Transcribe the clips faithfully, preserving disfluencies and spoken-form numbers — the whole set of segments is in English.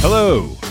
Hello,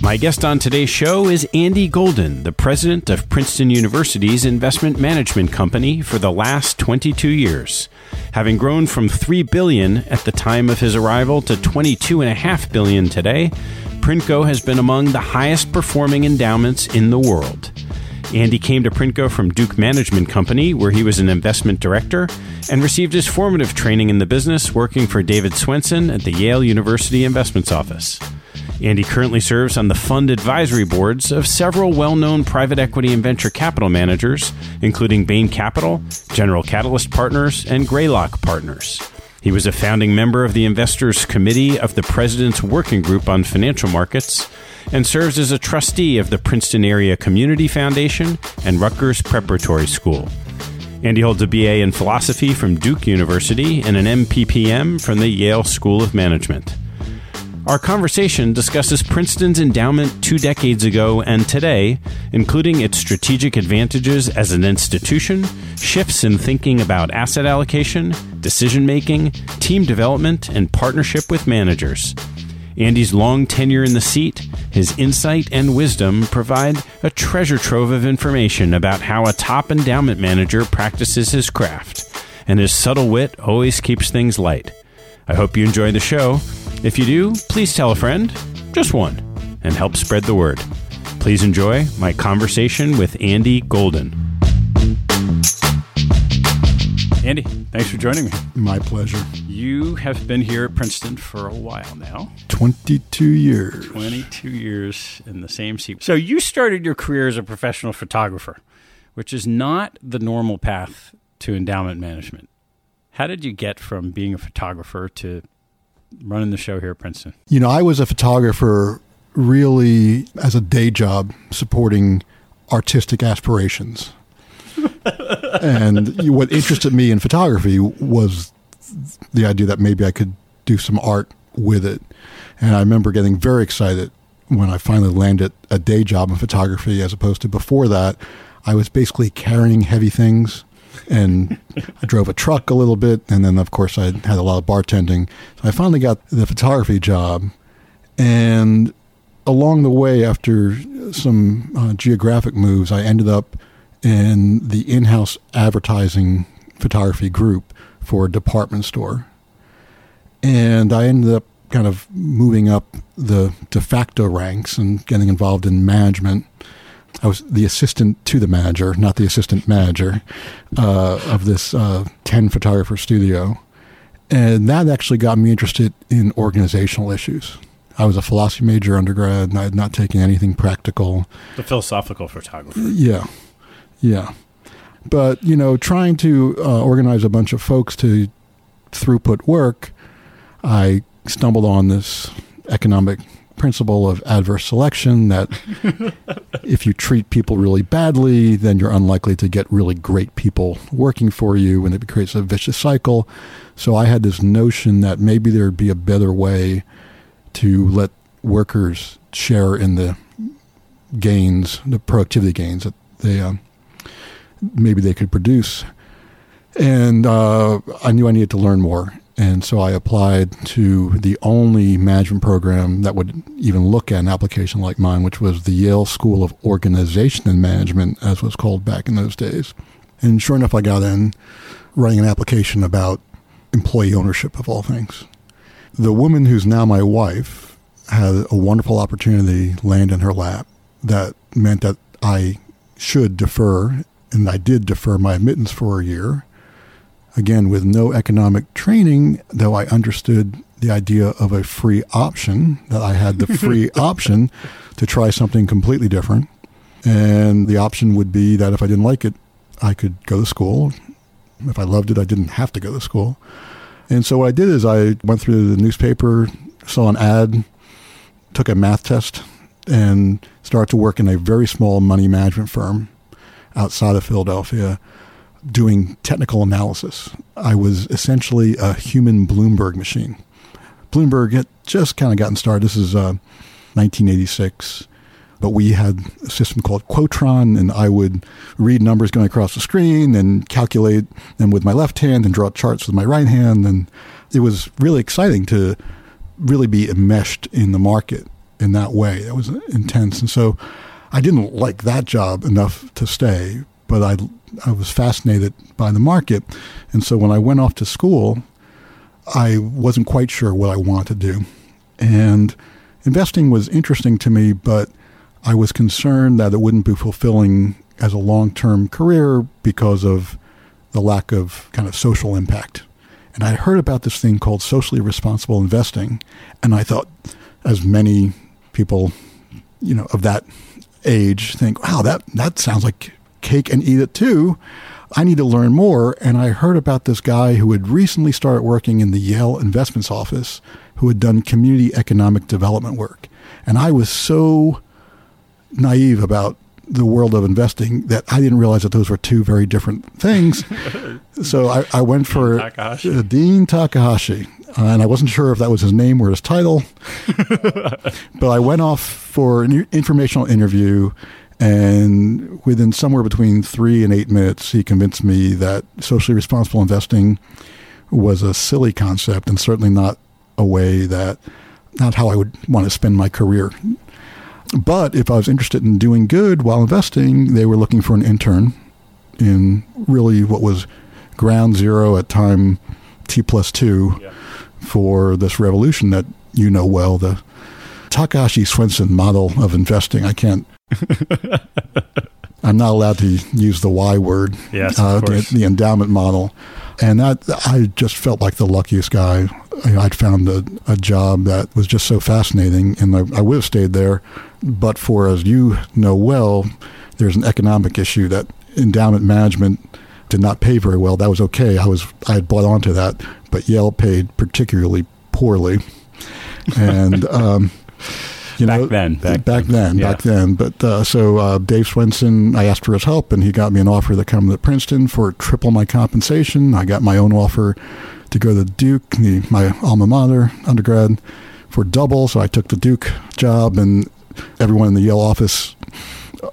My guest on today's show is Andy Golden, the president of Princeton University's Investment Management Company for the last twenty-two years, having grown from three billion dollars at the time of his arrival to twenty-two point five billion dollars today. PRINCO has been among the highest performing endowments in the world. Andy came to PRINCO from Duke Management Company, where he was an investment director, and received his formative training in the business working for David Swensen at the Yale University Investments Office. Andy currently serves on the fund advisory boards of several well-known private equity and venture capital managers, including Bain Capital, General Catalyst Partners, and Greylock Partners. He was a founding member of the Investors Committee of the President's Working Group on Financial Markets and serves as a trustee of the Princeton Area Community Foundation and Rutgers Preparatory School. Andy holds a B A in philosophy from Duke University and an M P P M from the Yale School of Management. Our conversation discusses Princeton's endowment two decades ago and today, including its strategic advantages as an institution, shifts in thinking about asset allocation, decision-making, team development, and partnership with managers. Andy's long tenure in the seat, his insight and wisdom provide a treasure trove of information about how a top endowment manager practices his craft, and his subtle wit always keeps things light. I hope you enjoy the show. If you do, please tell a friend, just one, and help spread the word. Please enjoy my conversation with Andy Golden. Andy, thanks for joining me. My pleasure. you have been here at Princeton for a while now. twenty-two years. twenty-two years in the same seat. So you started your career as a professional photographer, which is not the normal path to endowment management. How did you get from being a photographer to running the show here at Princeton? You know, I was a photographer really as a day job supporting artistic aspirations. And what interested me in photography was the idea that maybe I could do some art with it. And I remember getting very excited when I finally landed a day job in photography, as opposed to before that, I was basically carrying heavy things. And I drove a truck a little bit. And then, of course, I had a lot of bartending. So I finally got the photography job. And along the way, after some uh, geographic moves, I ended up in the in-house advertising photography group for a department store. And I ended up kind of moving up the de facto ranks and getting involved in management. I was the assistant to the manager, not the assistant manager, uh, of this uh, ten-photographer studio. And that actually got me interested in organizational issues. I was a philosophy major undergrad, and I had not taken anything practical. The philosophical photographer. Yeah, yeah. But, you know, trying to uh, organize a bunch of folks to throughput work, I stumbled on this economic principle of adverse selection, that if you treat people really badly, then you're unlikely to get really great people working for you, and it creates a vicious cycle. So I had this notion that maybe there'd be a better way to let workers share in the gains, the productivity gains that they uh, maybe they could produce. And uh, I knew I needed to learn more. And so I applied to the only management program that would even look at an application like mine, which was the Yale School of Organization and Management, as was called back in those days. And sure enough, I got in running an application about employee ownership, of all things. The woman who's now my wife had a wonderful opportunity land in her lap that meant that I should defer, and I did defer my admittance for a year. Again, with no economic training, though I understood the idea of a free option, that I had the free option to try something completely different. And the option would be that if I didn't like it, I could go to school. If I loved it, I didn't have to go to school. And so what I did is I went through the newspaper, saw an ad, took a math test, and started to work in a very small money management firm outside of Philadelphia, doing technical analysis. I was essentially a human Bloomberg machine. Bloomberg had just kind of gotten started. This is uh, nineteen eighty-six, but we had a system called Quotron, and I would read numbers going across the screen and calculate them with my left hand and draw charts with my right hand. And it was really exciting to really be enmeshed in the market in that way. That was intense. And so I didn't like that job enough to stay, but I I was fascinated by the market. And so when I went off to school, I wasn't quite sure what I wanted to do. And investing was interesting to me, but I was concerned that it wouldn't be fulfilling as a long-term career because of the lack of kind of social impact. And I heard about this thing called socially responsible investing. And I thought, as many people, you know, of that age think, wow, that, that sounds like cake and eat it too. I need to learn more. And I heard about this guy who had recently started working in the Yale Investments Office, who had done community economic development work. And I was so naive about the world of investing that I didn't realize that those were two very different things. So I, I went for Dean Takahashi. Dean Takahashi. Uh, and I wasn't sure if that was his name or his title. But I went off for an informational interview, and within somewhere between three and eight minutes, he convinced me that socially responsible investing was a silly concept and certainly not a way that, not how I would want to spend my career. But if I was interested in doing good while investing, they were looking for an intern in really what was ground zero at time T plus two yeah. for this revolution that you know well, the Takahashi Swensen model of investing. I can't I'm not allowed to use the Y word, yes, uh, the, the endowment model. And that, I just felt like the luckiest guy. I'd found a, a job that was just so fascinating, and I, I would have stayed there, but for, as you know well, there's an economic issue that endowment management did not pay very well. That was okay. I was I had bought onto that, but Yale paid particularly poorly, and um, you back know then, back, back then, then yeah. back then. But uh, so uh, Dave Swensen, I asked for his help, and he got me an offer to come to Princeton for triple my compensation. I got my own offer to go to Duke, the, my alma mater, undergrad, for double. So I took the Duke job, and everyone in the Yale office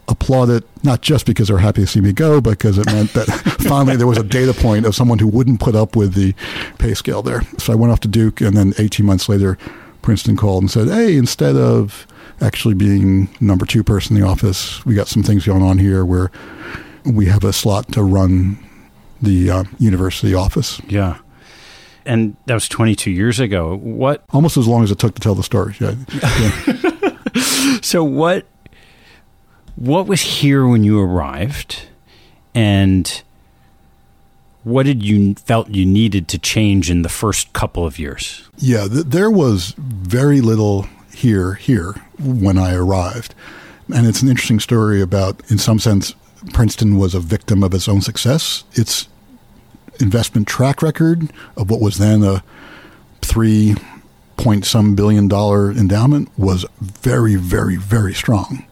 applauded, not just because they were happy to see me go, but because it meant that finally there was a data point of someone who wouldn't put up with the pay scale there. So I went off to Duke, and then eighteen months later, Princeton called and said, hey, instead of actually being number two person in the office, we got some things going on here where we have a slot to run the uh, university office. Yeah. And that was twenty-two years ago. What? Almost as long as it took to tell the story. Yeah. Yeah. So what what was here when you arrived, and what did you felt you needed to change in the first couple of years? Yeah, th- there was very little here here when I arrived. And it's an interesting story about, in some sense, Princeton was a victim of its own success. It's investment track record of what was then a three point some billion dollar endowment was very, very, very strong.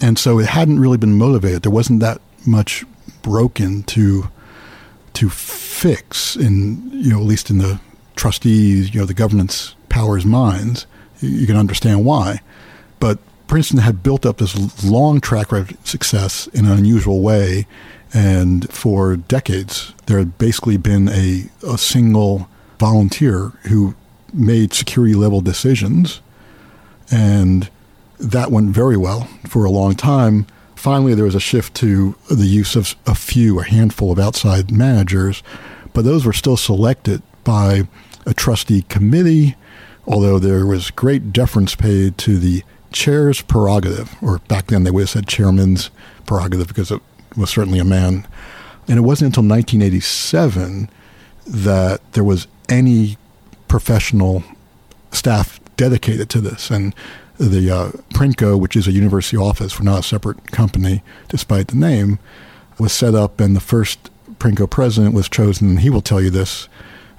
And so it hadn't really been motivated. There wasn't that much broken to to fix in, you know, at least in the trustees, you know, the governance powers minds. You can understand why. But Princeton had built up this long track record of success in an unusual way. And for decades, there had basically been a, a single volunteer who made security-level decisions, and that went very well for a long time. Finally, there was a shift to the use of a few, a handful of outside managers, but those were still selected by a trustee committee, although there was great deference paid to the chair's prerogative, or back then they would have said chairman's prerogative because it was certainly a man. And it wasn't until nineteen eighty-seven that there was any professional staff dedicated to this. And the uh, PRINCO, which is a university office, we're not a separate company despite the name, was set up, and the first PRINCO president was chosen. And he will tell you this.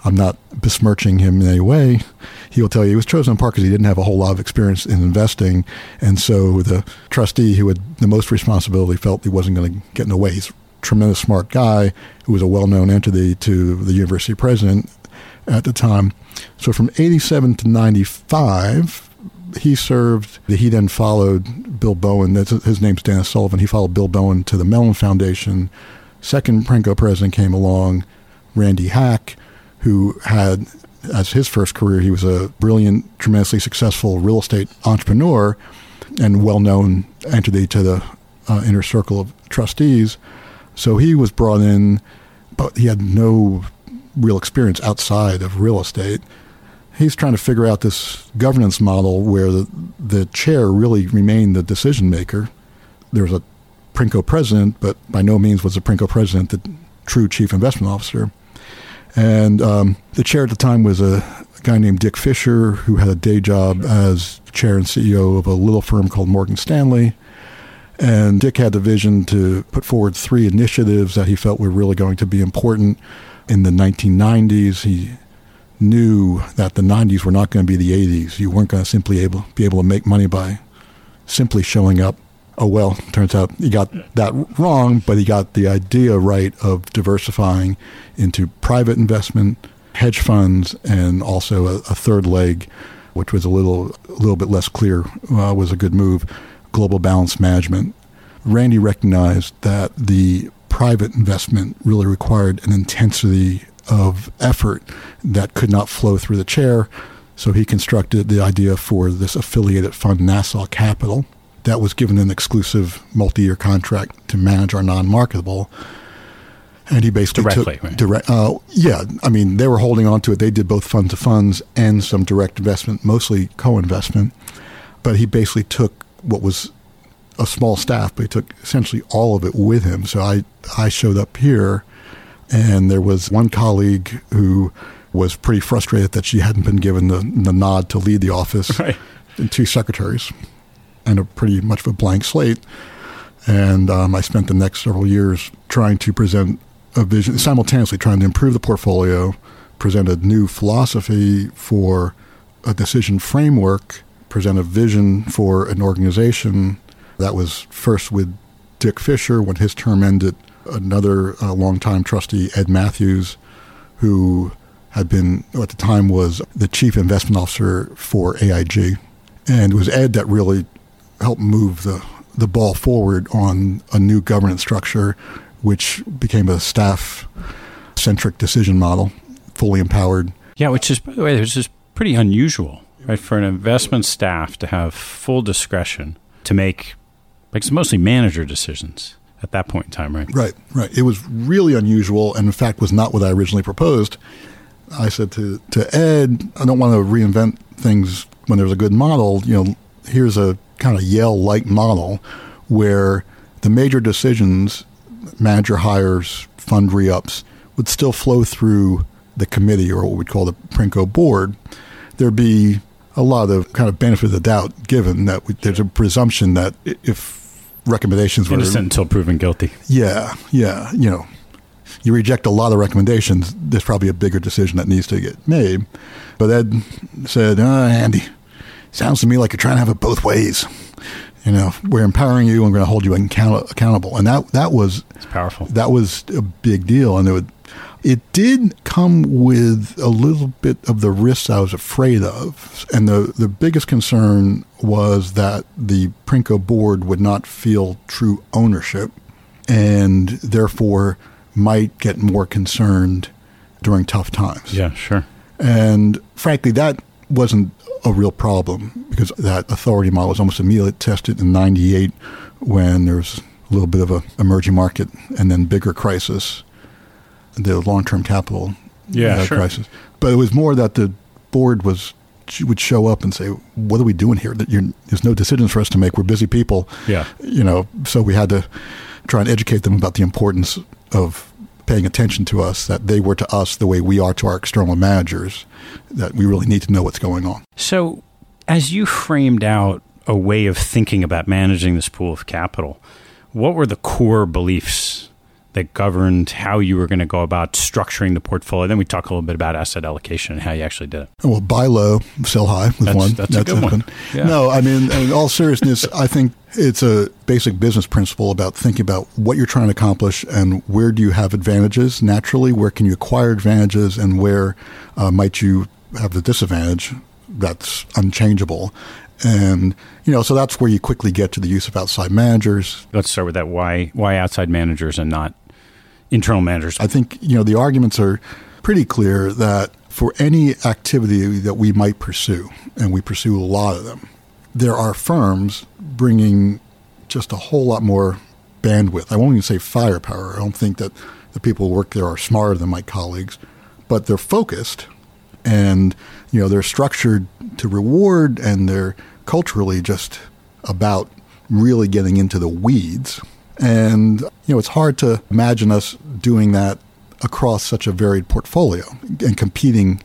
I'm not besmirching him in any way. He will tell you he was chosen in part because he didn't have a whole lot of experience in investing. And so the trustee who had the most responsibility felt he wasn't going to get in the way. He's a tremendous smart guy who was a well-known entity to the university president at the time. So from eighty-seven to ninety-five, he served. He then followed Bill Bowen. His name's Dennis Sullivan. He followed Bill Bowen to the Mellon Foundation. Second PRINCO president came along, Randy Hack, who had, as his first career, he was a brilliant, tremendously successful real estate entrepreneur and well-known entity to the uh, inner circle of trustees. So he was brought in, but he had no real experience outside of real estate. He's trying to figure out this governance model where the, the chair really remained the decision maker. There was a PRINCO president, but by no means was the PRINCO president the true chief investment officer. And um, the chair at the time was a guy named Dick Fisher, who had a day job as chair and C E O of a little firm called Morgan Stanley. And Dick had the vision to put forward three initiatives that he felt were really going to be important in the nineteen nineties. He knew that the nineties were not going to be the eighties. You weren't going to simply able, be able to make money by simply showing up. Oh, well, turns out he got that wrong, but he got the idea right of diversifying into private investment, hedge funds, and also a, a third leg, which was a little a little bit less clear, uh, was a good move, global balance management. Randy recognized that the private investment really required an intensity of effort that could not flow through the chair, so he constructed the idea for this affiliated fund, Nassau Capital, that was given an exclusive multi-year contract to manage our non-marketable. And he basically Directly, took... Right. Direct, uh, yeah. I mean, they were holding on to it. They did both fund to funds and some direct investment, mostly co-investment. But he basically took what was a small staff, but he took essentially all of it with him. So I, I showed up here And there was one colleague who was pretty frustrated that she hadn't been given the, the nod to lead the office, right. And two secretaries, and a pretty much of a blank slate. And um, I spent the next several years trying to present a vision, simultaneously trying to improve the portfolio, present a new philosophy for a decision framework, present a vision for an organization. That was first with Dick Fisher when his term ended, another uh, longtime trustee, Ed Matthews, who had been, at the time, was the chief investment officer for A I G. And it was Ed that really helped move the, the ball forward on a new governance structure, which became a staff-centric decision model, fully empowered. Yeah, which is, by the way, this is pretty unusual, right, for an investment staff to have full discretion to make, like, it's mostly manager decisions at that point in time, right? Right, right. It was really unusual, and in fact was not what I originally proposed. I said to, to Ed, I don't want to reinvent things when there's a good model. You know, here's a kind of Yale-like model where the major decisions, manager hires, fund re-ups, would still flow through the committee, or what we'd call the PRINCO board. There'd be a lot of kind of benefit of the doubt given that we, there's a presumption that if recommendations were... Innocent until proven guilty. Yeah, yeah, you know. You reject a lot of recommendations, there's probably a bigger decision that needs to get made. But Ed said, oh, Andy, sounds to me like you're trying to have it both ways. You know, we're empowering you and we're going to hold you account- accountable. And that, that was... It's powerful. That was a big deal. And it, would, it did come with a little bit of the risks I was afraid of. And the, the biggest concern was that the PRINCO board would not feel true ownership and therefore... might get more concerned during tough times. Yeah, sure. And frankly, that wasn't a real problem because that authority model was almost immediately tested in ninety-eight when there was a little bit of an emerging market and then bigger crisis, the long-term capital yeah, sure. crisis. But it was more that the board was would show up and say, what are we doing here? That you're, there's no decisions for us to make. We're busy people. Yeah. You know, so we had to try and educate them about the importance of paying attention to us, that they were to us the way we are to our external managers, that we really need to know what's going on. So as you framed out a way of thinking about managing this pool of capital, what were the core beliefs that governed how you were going to go about structuring the portfolio? Then we talk a little bit about asset allocation and how you actually did it. Well, buy low, sell high was that's, one. That's, that's a good one. Yeah. No, I mean, in all seriousness, I think it's a basic business principle about thinking about what you're trying to accomplish and where do you have advantages naturally, where can you acquire advantages, and where uh, might you have the disadvantage that's unchangeable. And, you know, so that's where you quickly get to the use of outside managers. Let's start with that. Why, why outside managers and not internal managers? I think, you know, the arguments are pretty clear that for any activity that we might pursue, and we pursue a lot of them, there are firms bringing just a whole lot more bandwidth. I won't even say firepower. I don't think that the people who work there are smarter than my colleagues, but they're focused. And, you know, they're structured to reward and they're culturally just about really getting into the weeds. And, you know, it's hard to imagine us doing that across such a varied portfolio and competing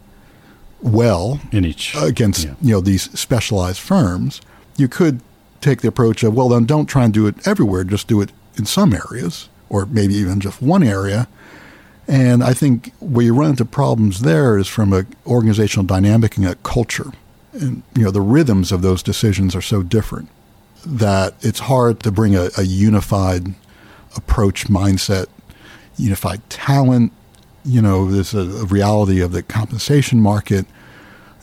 well in each against, yeah. you know, these specialized firms. You could take the approach of, well, then don't try and do it everywhere. Just do it in some areas or maybe even just one area. And I think where you run into problems there is from an organizational dynamic and a culture. And, you know, the rhythms of those decisions are so different that it's hard to bring a, a unified approach, mindset, unified talent. You know, there's a, a reality of the compensation market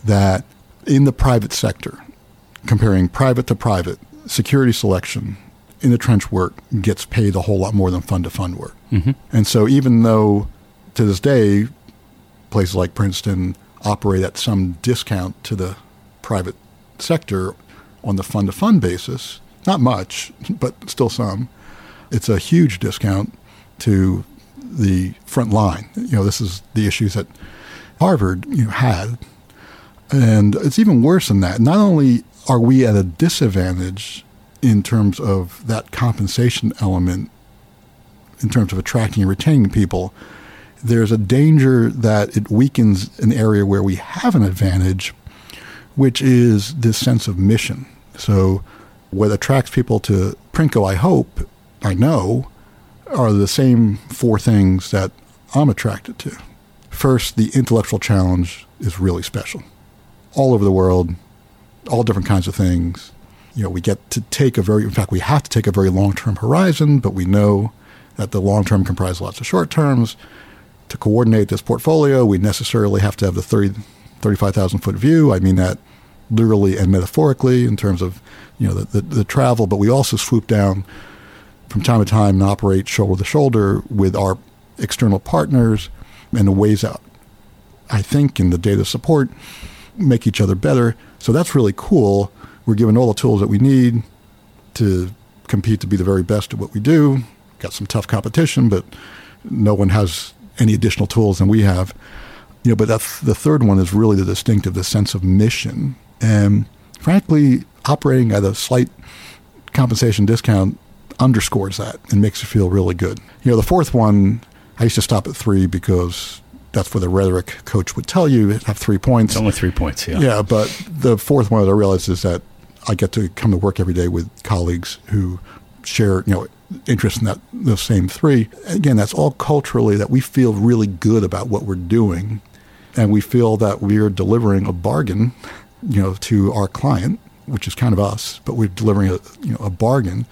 that in the private sector, comparing private to private, security selection, in-the-trench work gets paid a whole lot more than fund-to-fund work. Mm-hmm. And so even though to this day, places like Princeton operate at some discount to the private sector on the fund-to-fund basis, not much, but still some, it's a huge discount to the front line. You know, this is the issues that Harvard, you know, had. And it's even worse than that. Not only are we at a disadvantage in terms of that compensation element, in terms of attracting and retaining people, there's a danger that it weakens an area where we have an advantage, which is this sense of mission. So what attracts people to Princo, I hope, I know, are the same four things that I'm attracted to. First, the intellectual challenge is really special. All over the world, all different kinds of things. You know, we get to take a very, in fact, we have to take a very long-term horizon, but we know that the long-term comprises lots of short-terms. To coordinate this portfolio, we necessarily have to have the thirty, thirty-five thousand foot view. I mean that literally and metaphorically in terms of, you know, the, the, the travel, but we also swoop down from time to time and operate shoulder to shoulder with our external partners and the ways out, I think, in the data support, make each other better. So that's really cool. We're given all the tools that we need to compete to be the very best at what we do. Got some tough competition, but no one has any additional tools than we have. You know, but that's, the third one is really the distinctive, the sense of mission. And frankly, operating at a slight compensation discount underscores that and makes you feel really good. You know, the fourth one, I used to stop at three because that's what the rhetoric coach would tell you, have three points. It's only three points, yeah. Yeah, but the fourth one that I realized is that I get to come to work every day with colleagues who share, you know, interest in that those same three. Again, that's all culturally that we feel really good about what we're doing, and we feel that we're delivering a bargain, you know, to our client, which is kind of us, but we're delivering a, you know, a bargain.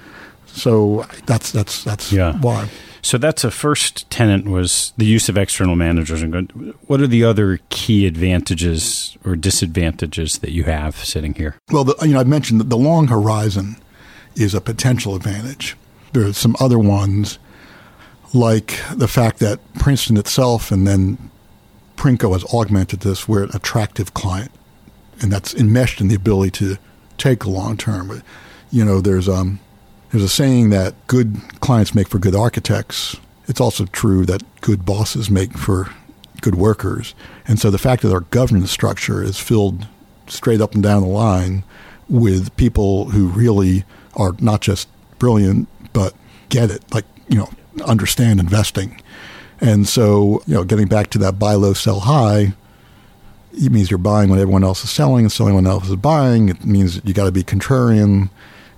So that's that's that's yeah. why. So that's a first tenet, was the use of external managers. And what are the other key advantages or disadvantages that you have sitting here? Well, the, you know, I mentioned that the long horizon is a potential advantage. There are some other ones, like the fact that Princeton itself and then Princo has augmented this. We're an attractive client, and that's enmeshed in the ability to take a long term. You know, there's um. There's a saying that good clients make for good architects. It's also true that good bosses make for good workers. And so the fact that our governance structure is filled straight up and down the line with people who really are not just brilliant, but get it, like, you know, understand investing. And so, you know, getting back to that buy low, sell high, it means you're buying when everyone else is selling and selling when everyone else is buying. It means you got to be contrarian.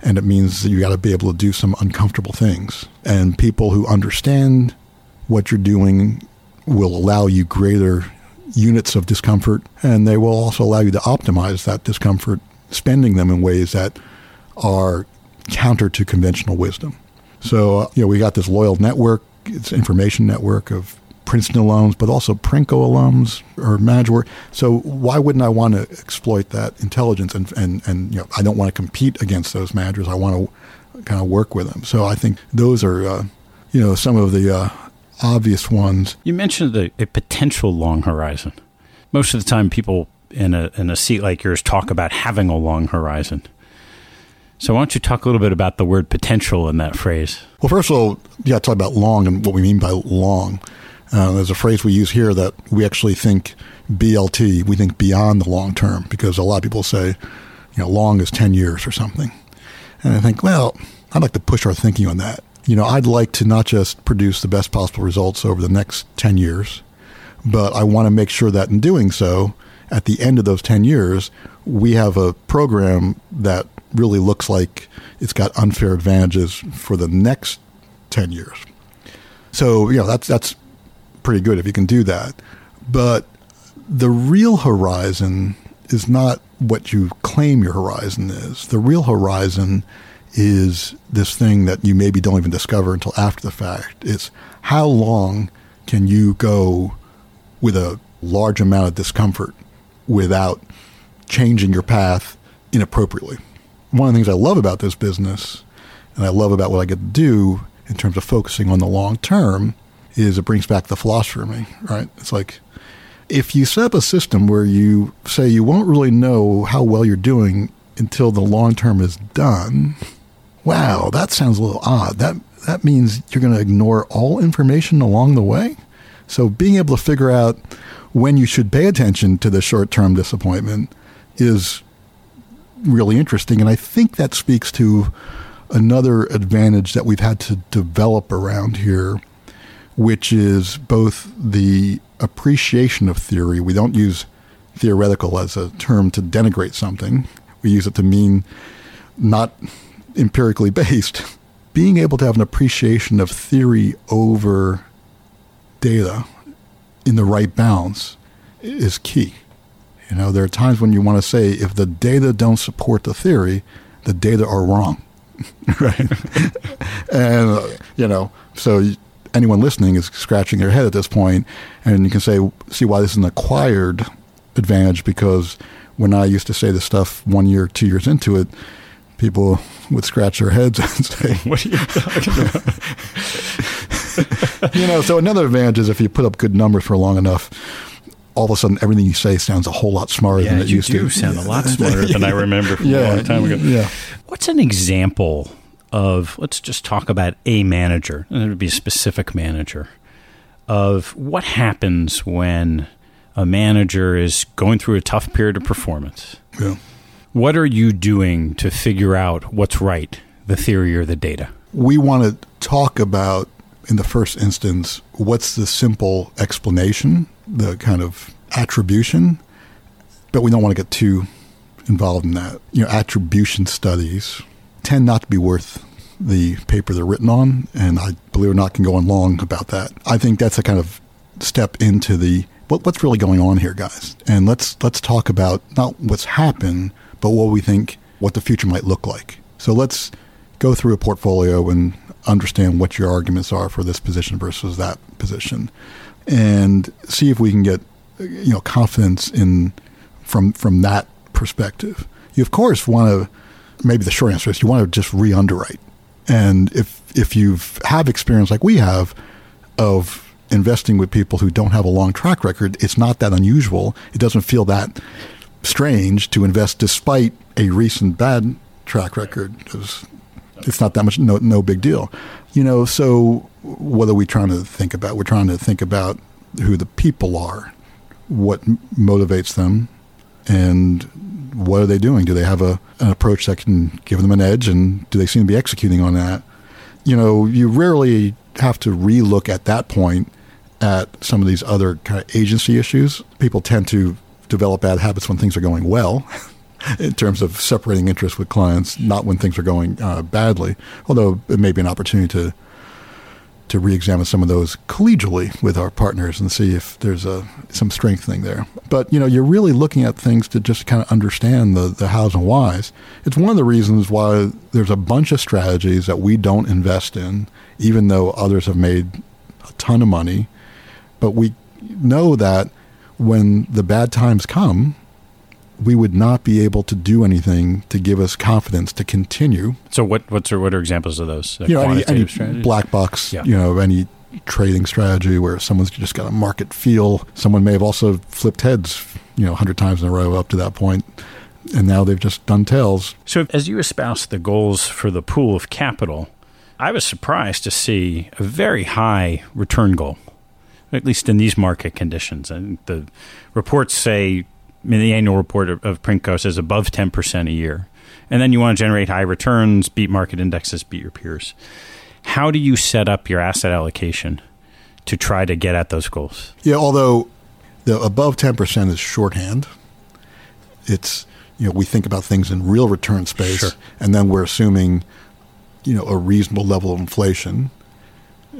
And it means that you got to be able to do some uncomfortable things. And people who understand what you're doing will allow you greater units of discomfort. And they will also allow you to optimize that discomfort, spending them in ways that are counter to conventional wisdom. So, you know, we got this loyal network, it's information network of Princeton alums, but also Princo alums or manager. So why wouldn't I want to exploit that intelligence? And, and, and you know, I don't want to compete against those managers. I want to kind of work with them. So I think those are, uh, you know, some of the uh, obvious ones. You mentioned the, a potential long horizon. Most of the time, people in a in a seat like yours talk about having a long horizon. So why don't you talk a little bit about the word potential in that phrase? Well, first of all, yeah, talk about long and what we mean by long. Uh, there's a phrase we use here that we actually think B L T, we think beyond the long term, because a lot of people say, you know, long is ten years or something. And I think, well, I'd like to push our thinking on that. You know, I'd like to not just produce the best possible results over the next ten years, but I want to make sure that in doing so, at the end of those ten years, we have a program that really looks like it's got unfair advantages for the next ten years. So, you know, that's that's... pretty good if you can do that. But the real horizon is not what you claim your horizon is. The real horizon is this thing that you maybe don't even discover until after the fact. It's how long can you go with a large amount of discomfort without changing your path inappropriately. One of the things I love about this business, and I love about what I get to do in terms of focusing on the long term, is it brings back the philosopher in me, right? It's like, if you set up a system where you say you won't really know how well you're doing until the long term is done, wow, that sounds a little odd. That that means you're going to ignore all information along the way? So being able to figure out when you should pay attention to the short-term disappointment is really interesting. And I think that speaks to another advantage that we've had to develop around here, which is both the appreciation of theory. We don't use theoretical as a term to denigrate something. We use it to mean not empirically based. Being able to have an appreciation of theory over data in the right balance is key. You know, there are times when you want to say, if the data don't support the theory, the data are wrong, right? and, uh, you know, so anyone listening is scratching their head at this point, and you can say, see why this is an acquired advantage, because when I used to say this stuff one year, two years into it, people would scratch their heads and say, what are you talking about? You know, so another advantage is if you put up good numbers for long enough, all of a sudden everything you say sounds a whole lot smarter yeah, than it used to. Yeah, you do sound a lot smarter than I remember from yeah, a long time ago. Yeah. What's an example of, let's just talk about a manager, and it would be a specific manager, of what happens when a manager is going through a tough period of performance. Yeah. What are you doing to figure out what's right, the theory or the data? We want to talk about, in the first instance, what's the simple explanation, the kind of attribution, but we don't want to get too involved in that. You know, attribution studies tend not to be worth the paper they're written on, and I, believe it or not, can go on long about that. I think that's a kind of step into the, what, what's really going on here, guys? And let's let's talk about not what's happened, but what we think, what the future might look like. So let's go through a portfolio and understand what your arguments are for this position versus that position, and see if we can get, you know, confidence in from from that perspective. You of course want to, maybe the short answer is you want to just re-underwrite. And if if you've have experience like we have of investing with people who don't have a long track record, it's not that unusual. It doesn't feel that strange to invest despite a recent bad track record. It's, it's not that much, no, no big deal. You know, so what are we trying to think about? We're trying to think about who the people are, what m- motivates them, and what are they doing? Do they have a an approach that can give them an edge, and do they seem to be executing on that? You know, you rarely have to relook at that point at some of these other kind of agency issues. People tend to develop bad habits when things are going well in terms of separating interests with clients, not when things are going uh, badly, although it may be an opportunity to to re-examine some of those collegially with our partners and see if there's a some strengthening there. But, you know, you're really looking at things to just kind of understand the, the hows and whys. It's one of the reasons why there's a bunch of strategies that we don't invest in, even though others have made a ton of money. But we know that when the bad times come, we would not be able to do anything to give us confidence to continue. So what what's are, what are examples of those? You know, any, any black box, yeah. You know, any trading strategy where someone's just got a market feel. Someone may have also flipped heads, you know, one hundred times in a row up to that point, and now they've just done tails. So as you espouse the goals for the pool of capital, I was surprised to see a very high return goal, at least in these market conditions. And the reports say, I mean, the annual report of, of PRINCO says above ten percent a year. And then you want to generate high returns, beat market indexes, beat your peers. How do you set up your asset allocation to try to get at those goals? Yeah, although the above ten percent is shorthand. It's, you know, we think about things in real return space, sure, and then we're assuming, you know, a reasonable level of inflation.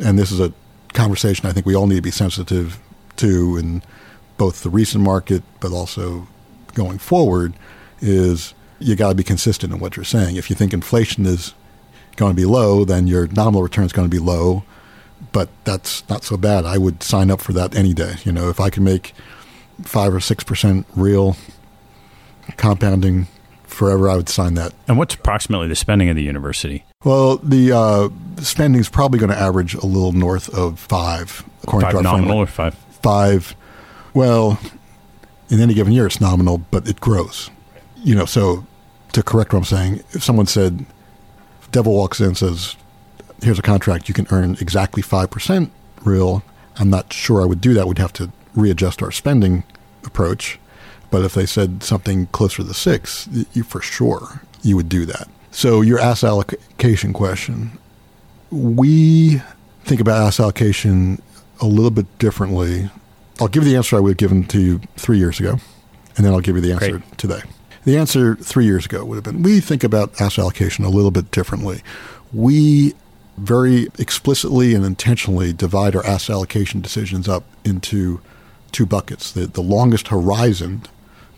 And this is a conversation I think we all need to be sensitive to, and both the recent market, but also going forward, is you got to be consistent in what you're saying. If you think inflation is going to be low, then your nominal return is going to be low, but that's not so bad. I would sign up for that any day. You know, if I can make five or six percent real compounding forever, I would sign that. And what's approximately the spending of the university? Well, the uh, spending is probably going to average a little north of five, according five to our nominal framework. Or five. Five. Well, in any given year, it's nominal, but it grows. You know, so to correct what I'm saying, if someone said, if Devil walks in and says, here's a contract, you can earn exactly five percent real, I'm not sure I would do that. We'd have to readjust our spending approach. But if they said something closer to the six, you, for sure, you would do that. So your asset allocation question, we think about asset allocation a little bit differently. I'll give you the answer I would have given to you three years ago, and then I'll give you the answer Great. today. The answer three years ago would have been, we think about asset allocation a little bit differently. We very explicitly and intentionally divide our asset allocation decisions up into two buckets. The, the longest horizon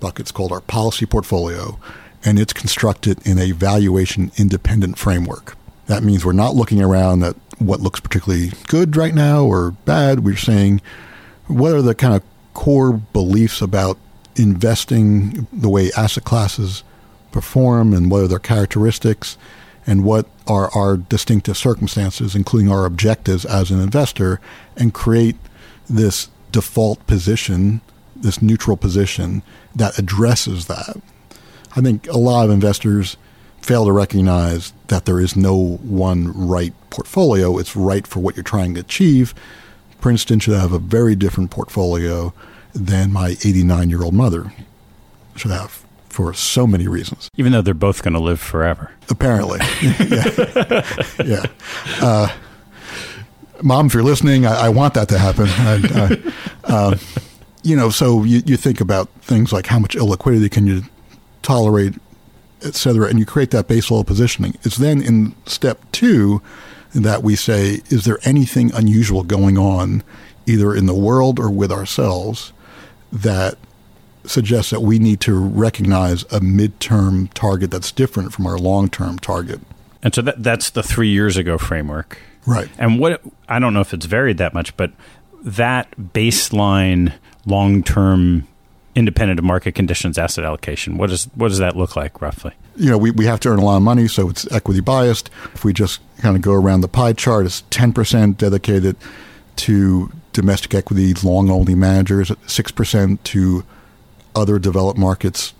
bucket's called our policy portfolio, and it's constructed in a valuation-independent framework. That means we're not looking around at what looks particularly good right now or bad. We're saying, what are the kind of core beliefs about investing, the way asset classes perform, and what are their characteristics, and what are our distinctive circumstances, including our objectives as an investor, and create this default position, this neutral position that addresses that. I think a lot of investors fail to recognize that there is no one right portfolio. It's right for what you're trying to achieve. Princeton should have a very different portfolio than my eighty-nine-year-old mother should have for so many reasons. Even though they're both going to live forever. Apparently. yeah. yeah. Uh, Mom, if you're listening, I, I want that to happen. I, I, uh, you know, so you, you think about things like how much illiquidity can you tolerate, et cetera, and you create that base level positioning. It's then in step two that we say, is there anything unusual going on either in the world or with ourselves that suggests that we need to recognize a midterm target that's different from our long-term target? And so that, that's the three years ago framework. Right. And what, I don't know if it's varied that much, but that baseline long-term independent of market conditions asset allocation, what does what does that look like roughly? You know, we, we have to earn a lot of money, so it's equity biased. If we just kind of go around the pie chart, it's ten percent dedicated to domestic equity long-only managers, six percent to other developed markets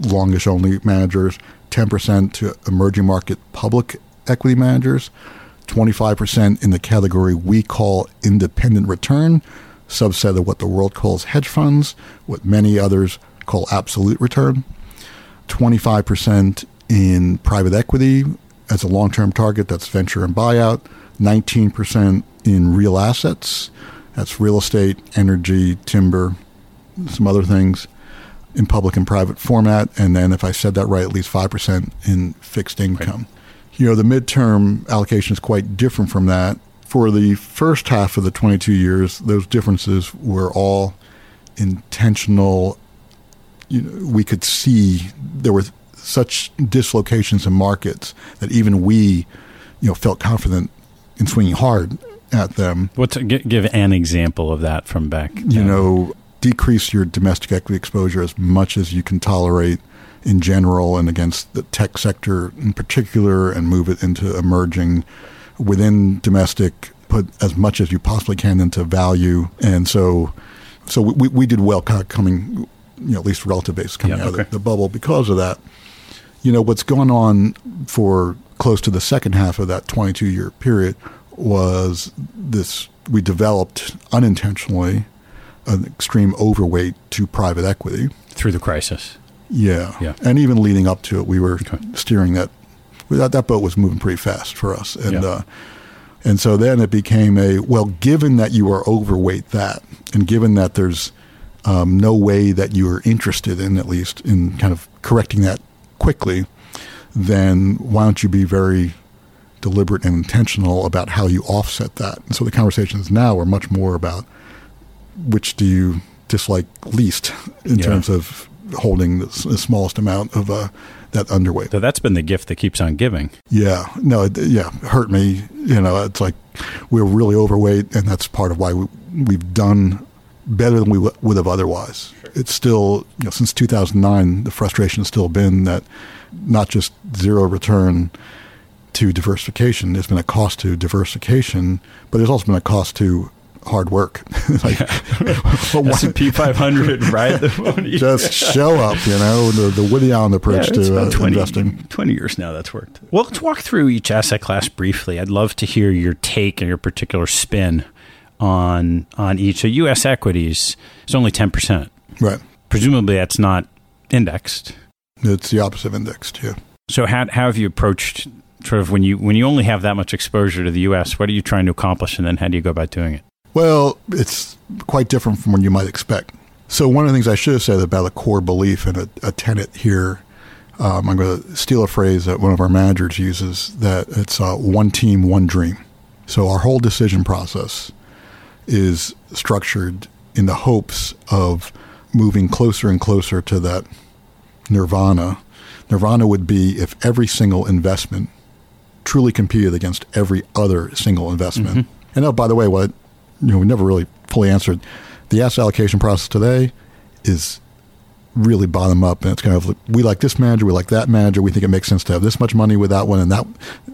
longish-only managers, ten percent to emerging market public equity managers, twenty-five percent in the category we call independent return, subset of what the world calls hedge funds, what many others call absolute return, twenty-five percent in private equity as a long-term target, that's venture and buyout, nineteen percent in real assets, that's real estate, energy, timber, some other things in public and private format, and then if I said that right, at least five percent in fixed income. Right. You know, the midterm allocation is quite different from that. For the first half of the twenty-two years, those differences were all intentional. You know, we could see there were such dislocations in markets that even we, you know, felt confident in swinging hard at them. What's g- give an example of that from back then? You know, decrease your domestic equity exposure as much as you can tolerate in general and against the tech sector in particular, and move it into emerging. Within domestic, put as much as you possibly can into value. And so so we we did well coming, you know, at least relative basis coming yeah, out okay. of the, the bubble because of that. You know, what's gone on for close to the second half of that twenty-two-year period was this, we developed unintentionally an extreme overweight to private equity. Through the crisis. Yeah. yeah. And even leading up to it, we were okay. steering that That, that boat was moving pretty fast for us. And yeah. uh, and so then it became a, well, given that you are overweight that, and given that there's um, no way that you are interested in, at least, in kind of correcting that quickly, then why don't you be very deliberate and intentional about how you offset that? And so the conversations now are much more about which do you dislike least in yeah. terms of holding the, the smallest amount of uh, that underweight. So that's been the gift that keeps on giving. Yeah. No, it, yeah, hurt me. You know, it's like we're really overweight, and that's part of why we, we've done better than we w- would have otherwise. Sure. It's still, you know, since two thousand nine, the frustration has still been that not just zero return to diversification. There's been a cost to diversification, but there's also been a cost to hard work. like, well, S and P five hundred, right? Just show up, you know, the, the Woody Allen approach yeah, to uh, twenty, investing. twenty years now that's worked. Well, let's walk through each asset class briefly. I'd love to hear your take and your particular spin on on each. So U S equities is only ten percent. Right. Presumably that's not indexed. It's the opposite of indexed, yeah. So how, how have you approached sort of when you when you only have that much exposure to the U S, what are you trying to accomplish, and then how do you go about doing it? Well, it's quite different from what you might expect. So one of the things I should have said about a core belief and a, a tenet here, um, I'm going to steal a phrase that one of our managers uses, that it's uh, one team, one dream. So our whole decision process is structured in the hopes of moving closer and closer to that nirvana. Nirvana would be if every single investment truly competed against every other single investment. Mm-hmm. And oh, by the way, what you know, we never really fully answered, the asset allocation process today is really bottom up, and it's kind of like, we like this manager, we like that manager, we think it makes sense to have this much money with that one and that,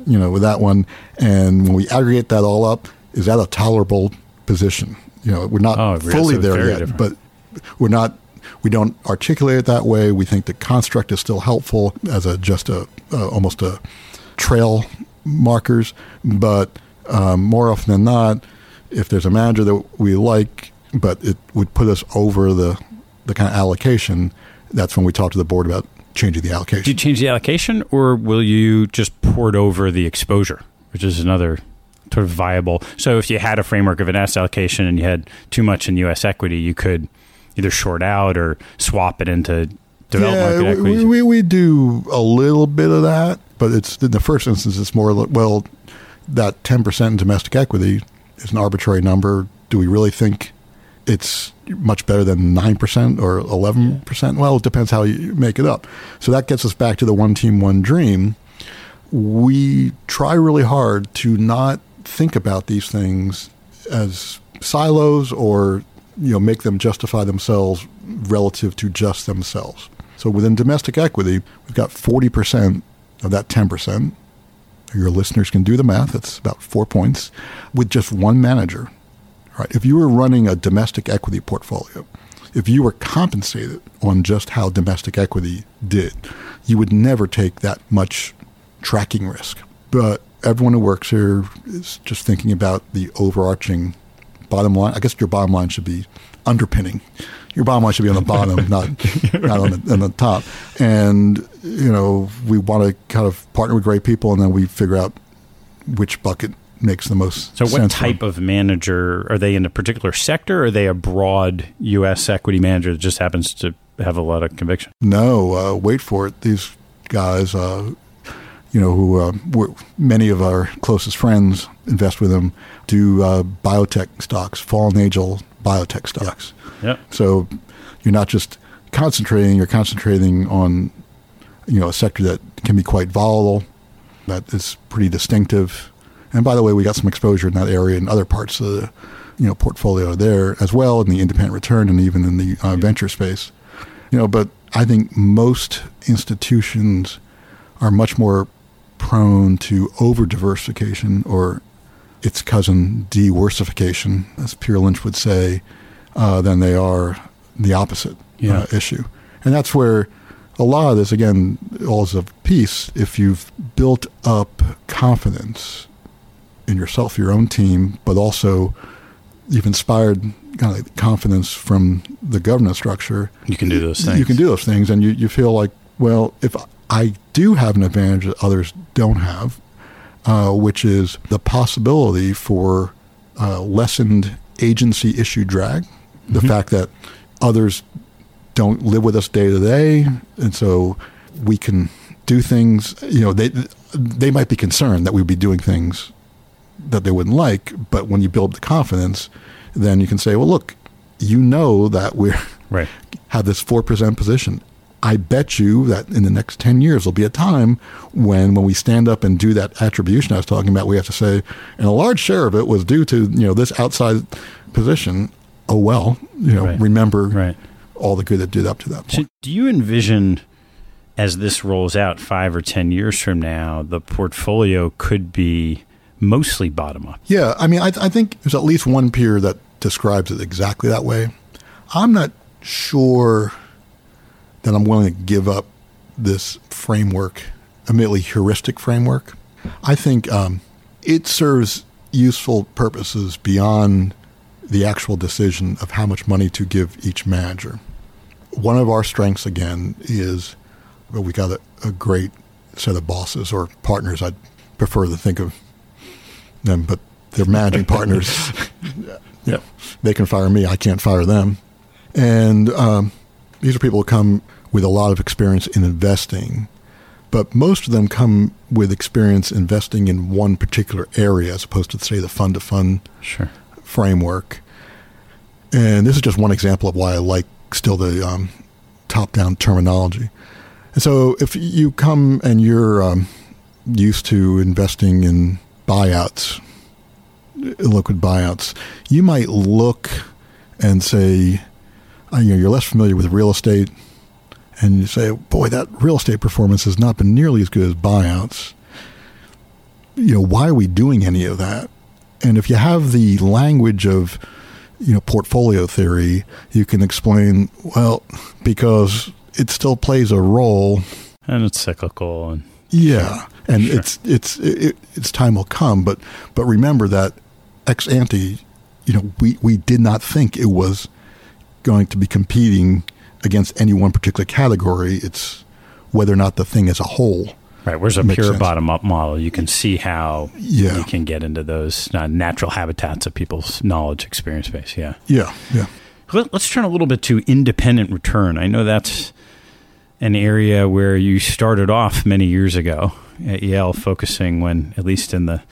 you know, with that one, and when we aggregate that all up, is that a tolerable position? You know, we're not oh, fully there yet, different. but we're not. We don't articulate it that way. We think the construct is still helpful as a just a uh, almost a trail markers, but um, more often than not, if there's a manager that we like, but it would put us over the, the kind of allocation, that's when we talk to the board about changing the allocation. Do you change the allocation, or will you just port over the exposure, which is another sort of viable? So if you had a framework of an asset allocation and you had too much in U S equity, you could either short out or swap it into developed yeah, market equities. We, we, we do a little bit of that, but it's in the first instance, it's more like, well, that ten percent in domestic equity is an arbitrary number. Do we really think it's much better than nine percent or eleven percent? Well, it depends how you make it up. So that gets us back to the one team, one dream. We try really hard to not think about these things as silos or, you know, make them justify themselves relative to just themselves. So within domestic equity, we've got forty percent of that ten percent. Your listeners can do the math. It's about four points with just one manager. Right? If you were running a domestic equity portfolio, if you were compensated on just how domestic equity did, you would never take that much tracking risk. But everyone who works here is just thinking about the overarching bottom line. I guess your bottom line should be underpinning. Your bottom line should be on the bottom, not not on the, on the top. And, you know, we want to kind of partner with great people, and then we figure out which bucket makes the most sense. So what type of manager? Are they in a particular sector, or are they a broad U S equity manager that just happens to have a lot of conviction? No, uh, wait for it. These guys, uh, you know, who uh, were, many of our closest friends invest with them, do uh, biotech stocks, fallen angel biotech stocks. Yeah. Yep. So you're not just concentrating, you're concentrating on, you know, a sector that can be quite volatile, that is pretty distinctive. And by the way, we got some exposure in that area and other parts of the, you know, portfolio there as well, in the independent return and even in the uh, venture space. You know, but I think most institutions are much more prone to over-diversification, or its cousin, de-worsification, as Peter Lynch would say, uh, than they are the opposite yeah. uh, issue. And that's where a lot of this, again, all is of peace. If you've built up confidence in yourself, your own team, but also you've inspired kind of confidence from the governance structure. You can do those things. You can do those things, and you, you feel like, well, if I do have an advantage that others don't have, uh, which is the possibility for uh, lessened agency issue drag, the mm-hmm. fact that others don't live with us day to day, and so we can do things, you know, they, they might be concerned that we'd be doing things that they wouldn't like, but when you build the confidence, then you can say, well, look, you know that we're right. have this four percent position. I bet you that in the next ten years, there'll be a time when, when we stand up and do that attribution I was talking about, we have to say, and a large share of it was due to, you know, this outside position. Oh, well, you know, right. remember right. all the good that did up to that point. So do you envision, as this rolls out five or ten years from now, the portfolio could be mostly bottom up? Yeah. I mean, I, th- I think there's at least one peer that describes it exactly that way. I'm not sure that I'm willing to give up this framework, admittedly heuristic framework. I think um, it serves useful purposes beyond the actual decision of how much money to give each manager. One of our strengths, again, is well, we got a, a great set of bosses or partners, I'd prefer to think of them, but they're managing partners. yeah. yeah, they can fire me. I can't fire them. And um, these are people who come with a lot of experience in investing, but most of them come with experience investing in one particular area as opposed to, say, the fund-to-fund sure. framework. And this is just one example of why I like still the um, top-down terminology. And so if you come and you're um, used to investing in buyouts, liquid buyouts, you might look and say, you know, you're less familiar with real estate, and you say, boy, that real estate performance has not been nearly as good as buyouts. You know, why are we doing any of that? And if you have the language of, you know, portfolio theory, you can explain, well, because it still plays a role. And it's cyclical. And yeah. And sure. it's it's it, it's time will come. But but remember that ex ante, you know, we, we did not think it was going to be competing against any one particular category. It's whether or not the thing as a whole. Right. Where's a pure sense. Bottom-up model? You can see how yeah. you can get into those uh, natural habitats of people's knowledge experience base. Yeah. Yeah. Yeah. Let's turn a little bit to independent return. I know that's an area where you started off many years ago at Yale, focusing when, at least in the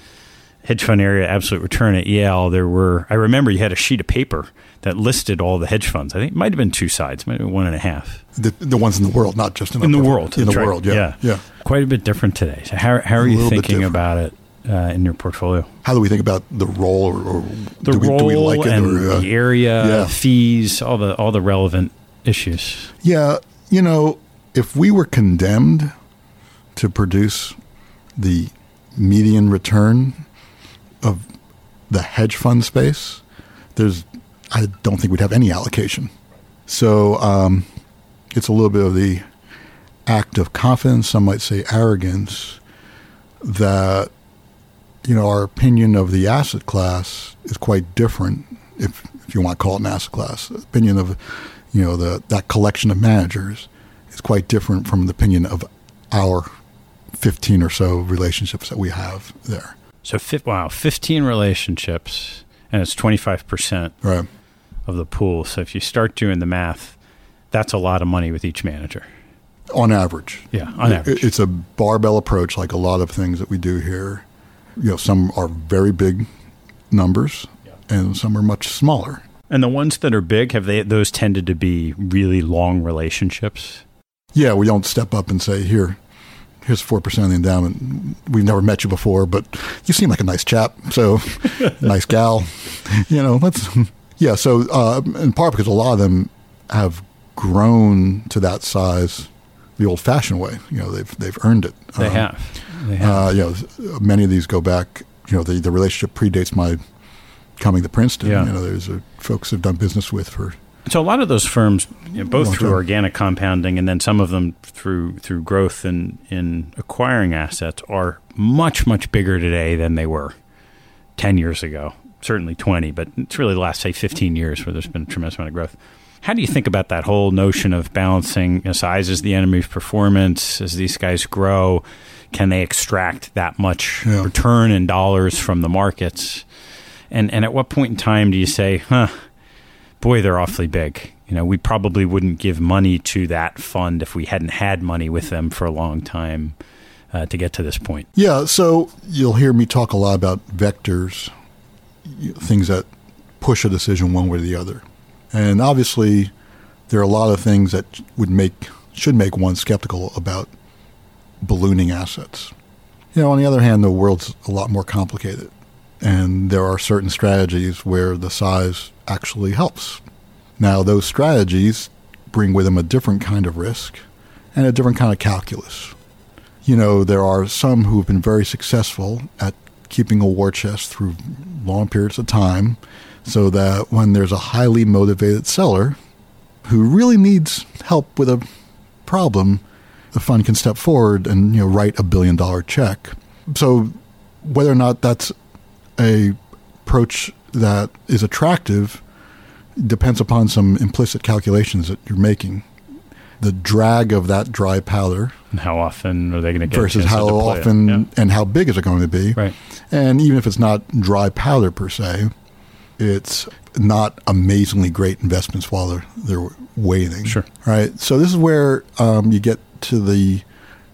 hedge fund area, absolute return at Yale, there were, I remember you had a sheet of paper that listed all the hedge funds. I think it might have been two sides, maybe one and a half. The, the ones in the world, not just in the, in the world. In the right. world, yeah. yeah. yeah. Quite a bit different today. So how, how are you thinking about it uh, in your portfolio? How do we think about the role? Or, or the do we, role do we like it and or, uh, the area, yeah. fees, all the all the relevant issues. Yeah, you know, if we were condemned to produce the median return of the hedge fund space, there's, I don't think we'd have any allocation. So um, it's a little bit of the act of confidence, some might say arrogance, that, you know, our opinion of the asset class is quite different, if, if you want to call it an asset class. Opinion of, you know, the that collection of managers is quite different from the opinion of our fifteen or so relationships that we have there. So, wow, fifteen relationships, and it's twenty-five percent right. of the pool. So if you start doing the math, that's a lot of money with each manager. On average. Yeah, on average. It's a barbell approach, like a lot of things that we do here. You know, some are very big numbers, yeah. and some are much smaller. And the ones that are big, have they those tended to be really long relationships? Yeah, we don't step up and say, here. Here's four percent of the endowment. We've never met you before, but you seem like a nice chap. So, nice gal. You know, let's, yeah. So, uh, in part because a lot of them have grown to that size the old fashioned way. You know, they've they've earned it. They um, have. They have. Uh, you know, many of these go back, you know, the, the relationship predates my coming to Princeton. Yeah. You know, there's uh, folks I've done business with for. So a lot of those firms, you know, both through organic compounding and then some of them through through growth in, in acquiring assets, are much, much bigger today than they were ten years ago, certainly twenty, but it's really the last, say, fifteen years where there's been a tremendous amount of growth. How do you think about that whole notion of balancing, you know, size is the enemy of performance? As these guys grow, can they extract that much yeah. return in dollars from the markets? And and at what point in time do you say, huh, boy, they're awfully big. You know, we probably wouldn't give money to that fund if we hadn't had money with them for a long time uh, to get to this point. Yeah, so you'll hear me talk a lot about vectors, things that push a decision one way or the other. And obviously, there are a lot of things that would make should make one skeptical about ballooning assets. You know, on the other hand, the world's a lot more complicated. And there are certain strategies where the size actually helps. Now, those strategies bring with them a different kind of risk and a different kind of calculus. You know, there are some who have been very successful at keeping a war chest through long periods of time so that when there's a highly motivated seller who really needs help with a problem, the fund can step forward and, you know, write a billion dollar check. So whether or not that's a approach that is attractive depends upon some implicit calculations that you're making. the drag of that dry powder. And how often are they going to get versus how to often yeah. and how big is it going to be? Right. And even if it's not dry powder per se, it's not amazingly great investments while they're, they're waiting. Sure. Right. So this is where um, you get to the,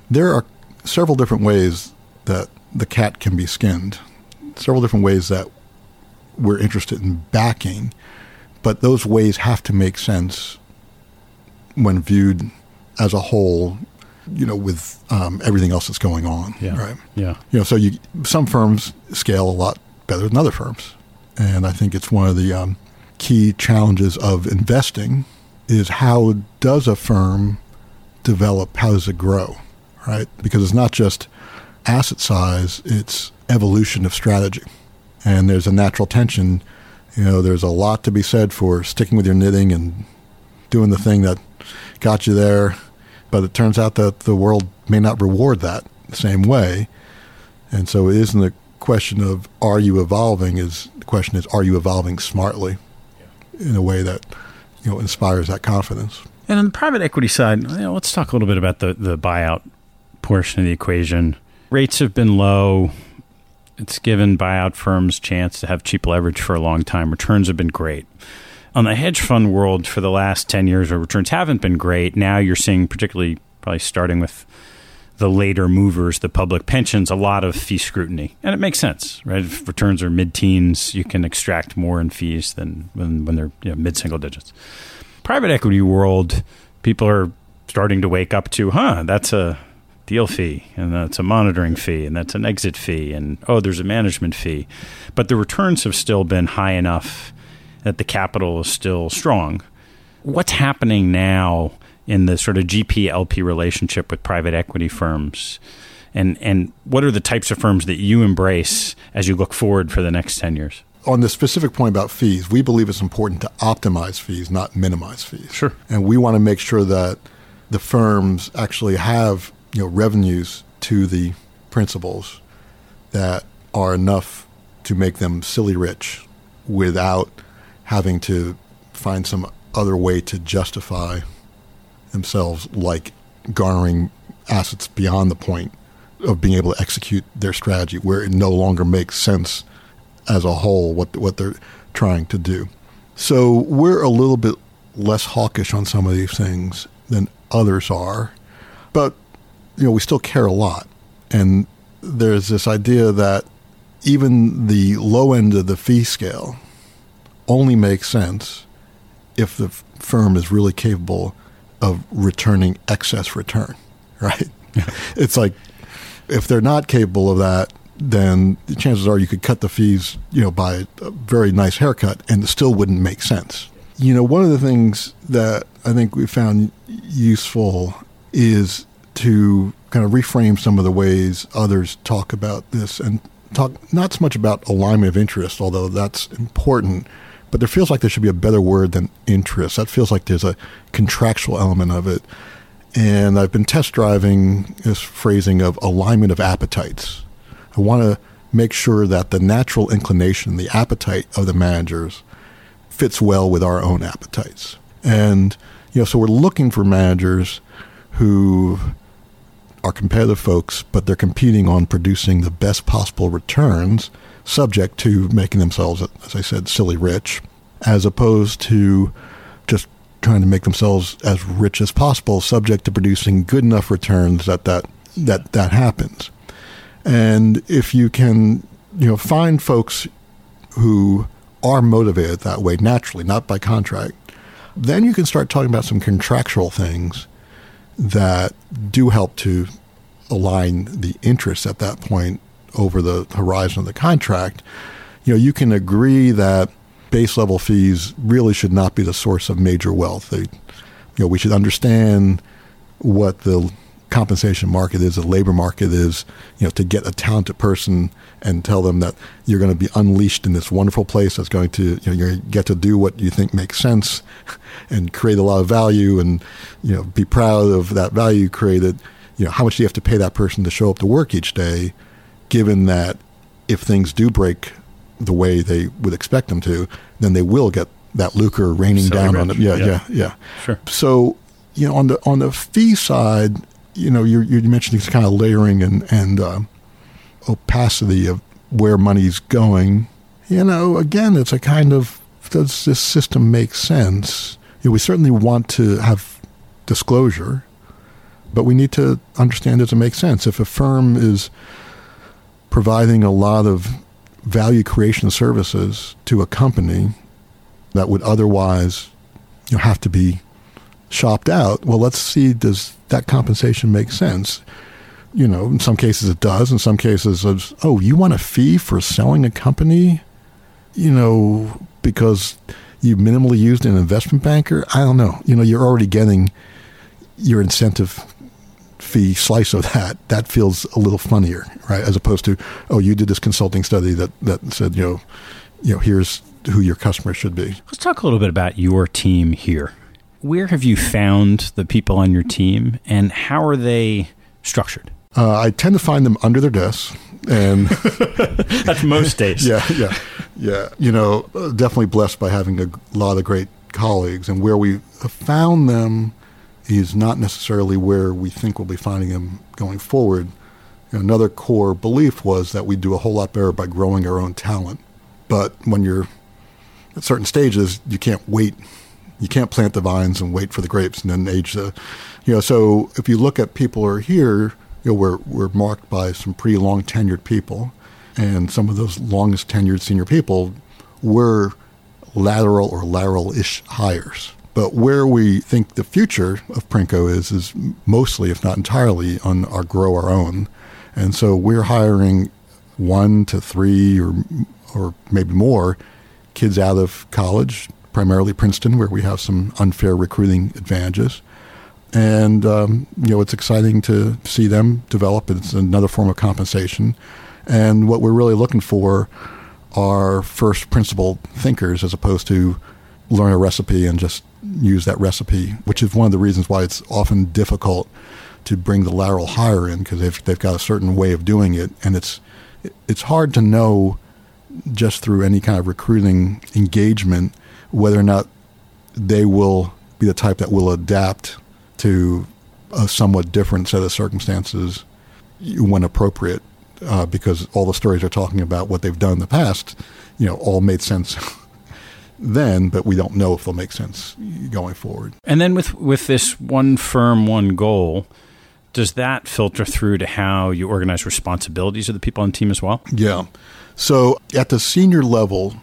there are several different ways that the cat can be skinned, several different ways that we're interested in backing, but those ways have to make sense when viewed as a whole, you know, with um, everything else that's going on, yeah. right? Yeah. You know, so you, some firms scale a lot better than other firms. And I think it's one of the um, key challenges of investing is how does a firm develop, how does it grow, right? Because it's not just asset size, it's evolution of strategy. And there's a natural tension. You know, there's a lot to be said for sticking with your knitting and doing the thing that got you there. But it turns out that the world may not reward that the same way. And so it isn't a question of are you evolving, is the question is are you evolving smartly yeah. in a way that, you know, inspires that confidence. And on the private equity side, you know, let's talk a little bit about the, the buyout portion of the equation. Rates have been low. It's given buyout firms chance to have cheap leverage for a long time. Returns have been great. On the hedge fund world, for the last ten years, our returns haven't been great. Now you're seeing, particularly probably starting with the later movers, the public pensions, a lot of fee scrutiny. And it makes sense, right? If returns are mid-teens, you can extract more in fees than when, when they're you know, mid-single digits. Private equity world, people are starting to wake up to, huh, that's a deal fee, and that's a monitoring fee, and that's an exit fee, and oh, there's a management fee. But the returns have still been high enough that the capital is still strong. What's happening now in the sort of G P L P relationship with private equity firms? And and what are the types of firms that you embrace as you look forward for the next ten years? On the specific point about fees, we believe it's important to optimize fees, not minimize fees. Sure. And we want to make sure that the firms actually have, you know, revenues to the principals that are enough to make them silly rich without having to find some other way to justify themselves, like garnering assets beyond the point of being able to execute their strategy, where it no longer makes sense as a whole what what they're trying to do. So we're a little bit less hawkish on some of these things than others are, but you know we still care a lot. And there's this idea that even the low end of the fee scale only makes sense if the f- firm is really capable of returning excess return, right? Yeah. It's like, if they're not capable of that, then the chances are you could cut the fees, you know, by a very nice haircut, and it still wouldn't make sense. You know, one of the things that I think we found useful is to kind of reframe some of the ways others talk about this, and talk not so much about alignment of interest, although that's important, but there feels like there should be a better word than interest. That feels like there's a contractual element of it. And I've been test driving this phrasing of alignment of appetites. I want to make sure that the natural inclination, the appetite of the managers, fits well with our own appetites. And, you know, so we're looking for managers who are competitive folks, but they're competing on producing the best possible returns, subject to making themselves, as I said, silly rich, as opposed to just trying to make themselves as rich as possible, subject to producing good enough returns that that, that, that happens. And if you can, you know, find folks who are motivated that way naturally, not by contract, then you can start talking about some contractual things that do help to align the interests at that point over the horizon of the contract. You know, you can agree that base level fees really should not be the source of major wealth. They, you know, we should understand what the compensation market is, the labor market is, you know, to get a talented person and tell them that you're going to be unleashed in this wonderful place that's going to, you know, you get to do what you think makes sense and create a lot of value and, you know, be proud of that value created. You know, how much do you have to pay that person to show up to work each day, given that if things do break the way they would expect them to, then they will get that lucre raining down on them. Yeah, yeah, yeah. Sure. So you know, on the on the fee side, you know, you you mentioned this kind of layering and and uh, opacity of where money's going. You know, again, it's a kind of, does this system make sense? You know, we certainly want to have disclosure, but we need to understand, does it make sense? If a firm is providing a lot of value creation services to a company that would otherwise, you know, have to be shopped out, well, let's see, does that compensation make sense? You know, in some cases it does. In some cases it's, oh, you want a fee for selling a company, you know, because you minimally used an investment banker? I don't know. You know, you're already getting your incentive fee slice of that. That feels a little funnier, right? As opposed to, oh, you did this consulting study that, that said, you know, you know, here's who your customer should be. Let's talk a little bit about your team here. Where have you found the people on your team, and how are they structured? Uh, I tend to find them under their desks. And that's most days. Yeah, yeah, yeah. You know, definitely blessed by having a lot of great colleagues. And where we found them is not necessarily where we think we'll be finding them going forward. And another core belief was that we do a whole lot better by growing our own talent. But when you're at certain stages, you can't wait. You can't plant the vines and wait for the grapes and then age the, you know. So if you look at people who are here, you know, we're we're marked by some pretty long tenured people, and some of those longest tenured senior people were lateral or lateral-ish hires. But where we think the future of Princo is, is mostly, if not entirely, on our grow our own. And so we're hiring one to three or or maybe more kids out of college, primarily Princeton, where we have some unfair recruiting advantages. And, um, you know, it's exciting to see them develop. It's another form of compensation. And what we're really looking for are first principle thinkers, as opposed to learn a recipe and just use that recipe, which is one of the reasons why it's often difficult to bring the lateral hire in, because they've, they've got a certain way of doing it. And it's it's hard to know just through any kind of recruiting engagement whether or not they will be the type that will adapt to a somewhat different set of circumstances when appropriate, uh, because all the stories are talking about what they've done in the past, you know, all made sense then, but we don't know if they'll make sense going forward. And then with, with this one firm, one goal, does that filter through to how you organize responsibilities of the people on the team as well? Yeah. So at the senior level,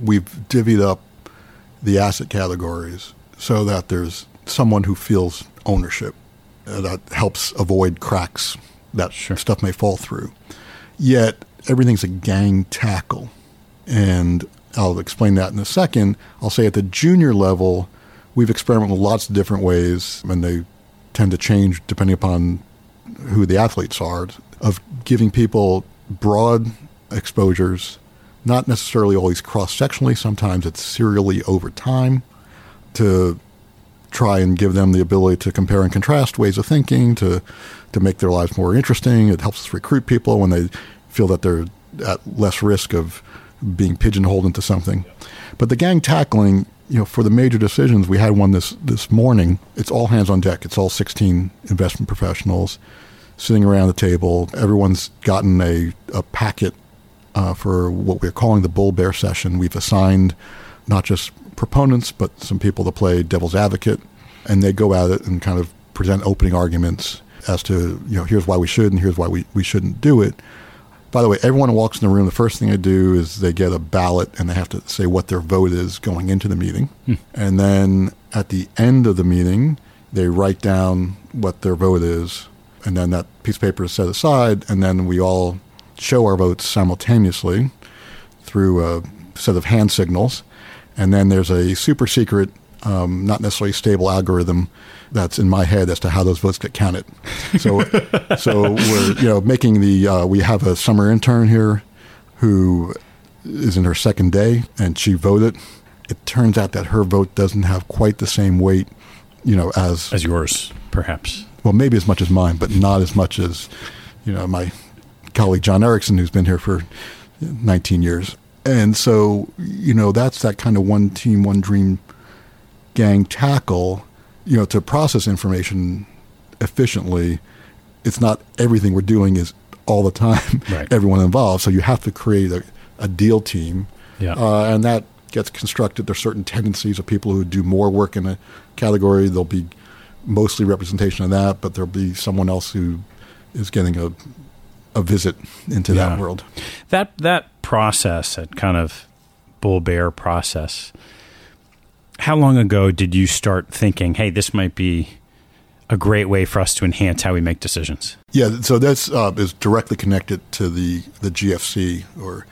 we've divvied up the asset categories so that there's someone who feels ownership. Uh, that helps avoid cracks that sure. stuff may fall through. Yet everything's a gang tackle. And I'll explain that in a second. I'll say at the junior level, we've experimented lots of different ways, and they tend to change depending upon who the athletes are, of giving people broad exposures, not necessarily always cross-sectionally. Sometimes it's serially over time, to try and give them the ability to compare and contrast ways of thinking, to to make their lives more interesting. It helps us recruit people when they feel that they're at less risk of being pigeonholed into something. But the gang tackling, you know, for the major decisions, we had one this, this morning. It's all hands on deck. It's all sixteen investment professionals sitting around the table. Everyone's gotten a, a packet uh, for what we're calling the bull-bear session. We've assigned not just proponents, but some people to play devil's advocate, and they go at it and kind of present opening arguments as to, you know, here's why we should and here's why we, we shouldn't do it. By the way, everyone who walks in the room, the first thing they do is they get a ballot and they have to say what their vote is going into the meeting. Hmm. And then at the end of the meeting, they write down what their vote is, and then that piece of paper is set aside, and then we all show our votes simultaneously through a set of hand signals. And then there's a super secret, um, not necessarily stable algorithm that's in my head as to how those votes get counted. So, so we're you know making the uh, we have a summer intern here who is in her second day, and she voted. It turns out that her vote doesn't have quite the same weight, you know, as as yours, perhaps. Well, maybe as much as mine, but not as much as, you know, my colleague John Erickson, who's been here for nineteen years. And so, you know, that's that kind of one team, one dream gang tackle. you know, to process information efficiently, it's not everything we're doing is all the time, right. everyone involved. So you have to create a, a deal team. Yeah. Uh, and that gets constructed. There's certain tendencies of people who do more work in a category. There'll be mostly representation of that, but there'll be someone else who is getting a a visit into yeah. that world. That that process, that kind of bull-bear process, how long ago did you start thinking, hey, this might be a great way for us to enhance how we make decisions? Yeah, so that's uh, is directly connected to the, the G F C, or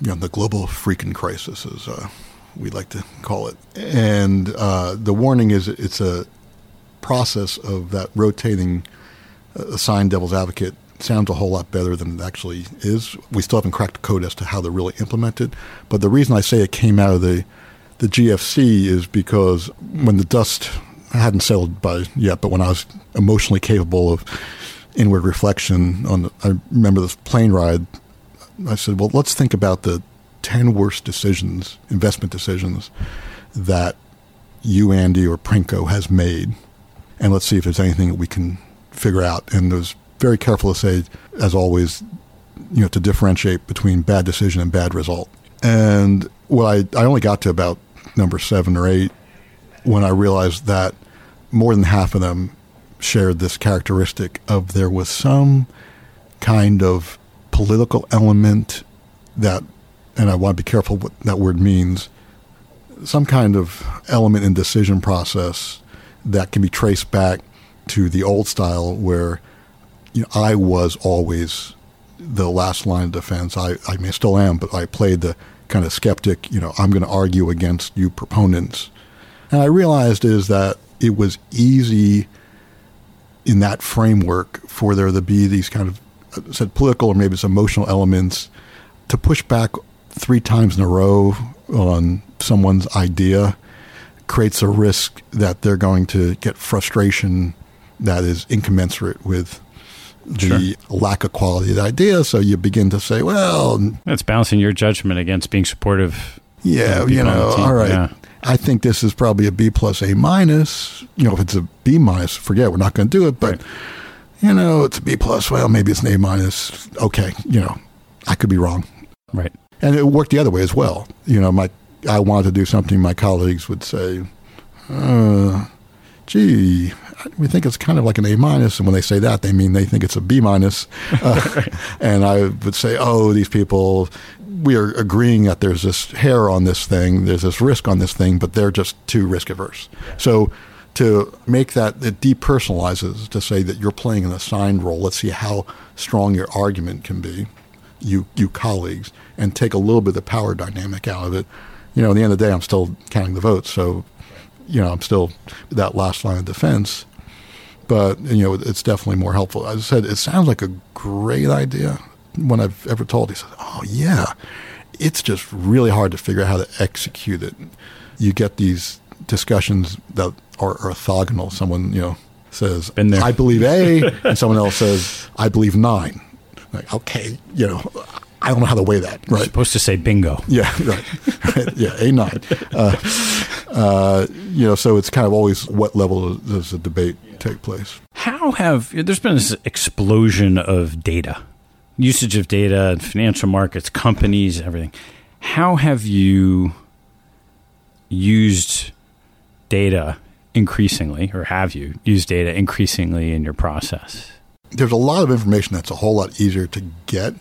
you know, the global freaking crisis, as uh, we like to call it. And uh, the warning is it's a process of that rotating uh, assigned devil's advocate. Sounds a whole lot better than it actually is. We still haven't cracked the code as to how they're really implemented. But the reason I say it came out of the, the G F C is because when the dust hadn't settled by yet, but when I was emotionally capable of inward reflection on, the, I remember this plane ride, I said, well, let's think about the ten worst decisions, investment decisions that you, Andy, or Princo has made. And let's see if there's anything that we can figure out. And there's very careful to say, as always, you know, to differentiate between bad decision and bad result. And well, I, I only got to about number seven or eight when I realized that more than half of them shared this characteristic of there was some kind of political element that, and I want to be careful what that word means, some kind of element in decision process that can be traced back to the old style where you know, I was always the last line of defense. I, I mean, still am, but I played the kind of skeptic, you know, I'm going to argue against you proponents. And I realized is that it was easy in that framework for there to be these kind of, I said political or maybe it's emotional elements, to push back three times in a row on someone's idea creates a risk that they're going to get frustration that is incommensurate with the sure. lack of quality of the idea. So you begin to say, well... That's balancing your judgment against being supportive. Yeah, you know, all right. Yeah. I think this is probably a B plus, A minus. You know, if it's a B minus, forget it, we're not going to do it. But, right. you know, it's a B plus. Well, maybe it's an A minus. Okay, you know, I could be wrong. Right. And it worked the other way as well. You know, my I wanted to do something my colleagues would say, uh, gee... we think it's kind of like an A minus, and when they say that, they mean they think it's a B minus. Uh, and I would say, oh, these people, we are agreeing that there's this hair on this thing, there's this risk on this thing, but they're just too risk averse. So to make that, it depersonalizes to say that you're playing an assigned role. Let's see how strong your argument can be, you you colleagues, and take a little bit of the power dynamic out of it. You know, at the end of the day, I'm still counting the votes, so you know, I'm still that last line of defense. But, you know, it's definitely more helpful. As I said, it sounds like a great idea. When I've ever told, he says, oh, yeah, it's just really hard to figure out how to execute it. You get these discussions that are orthogonal. Someone, you know, says, I believe A, and someone else says, I believe nine. Like, okay, you know, I don't know how to weigh that. Right? You're supposed to say bingo. Yeah, right. right. Yeah, A nine. Uh, uh, you know, so it's kind of always what level does the debate take place. How have, there's been this explosion of data, usage of data, financial markets, companies, everything. How have you used data increasingly, or have you used data increasingly in your process? There's a lot of information that's a whole lot easier to get.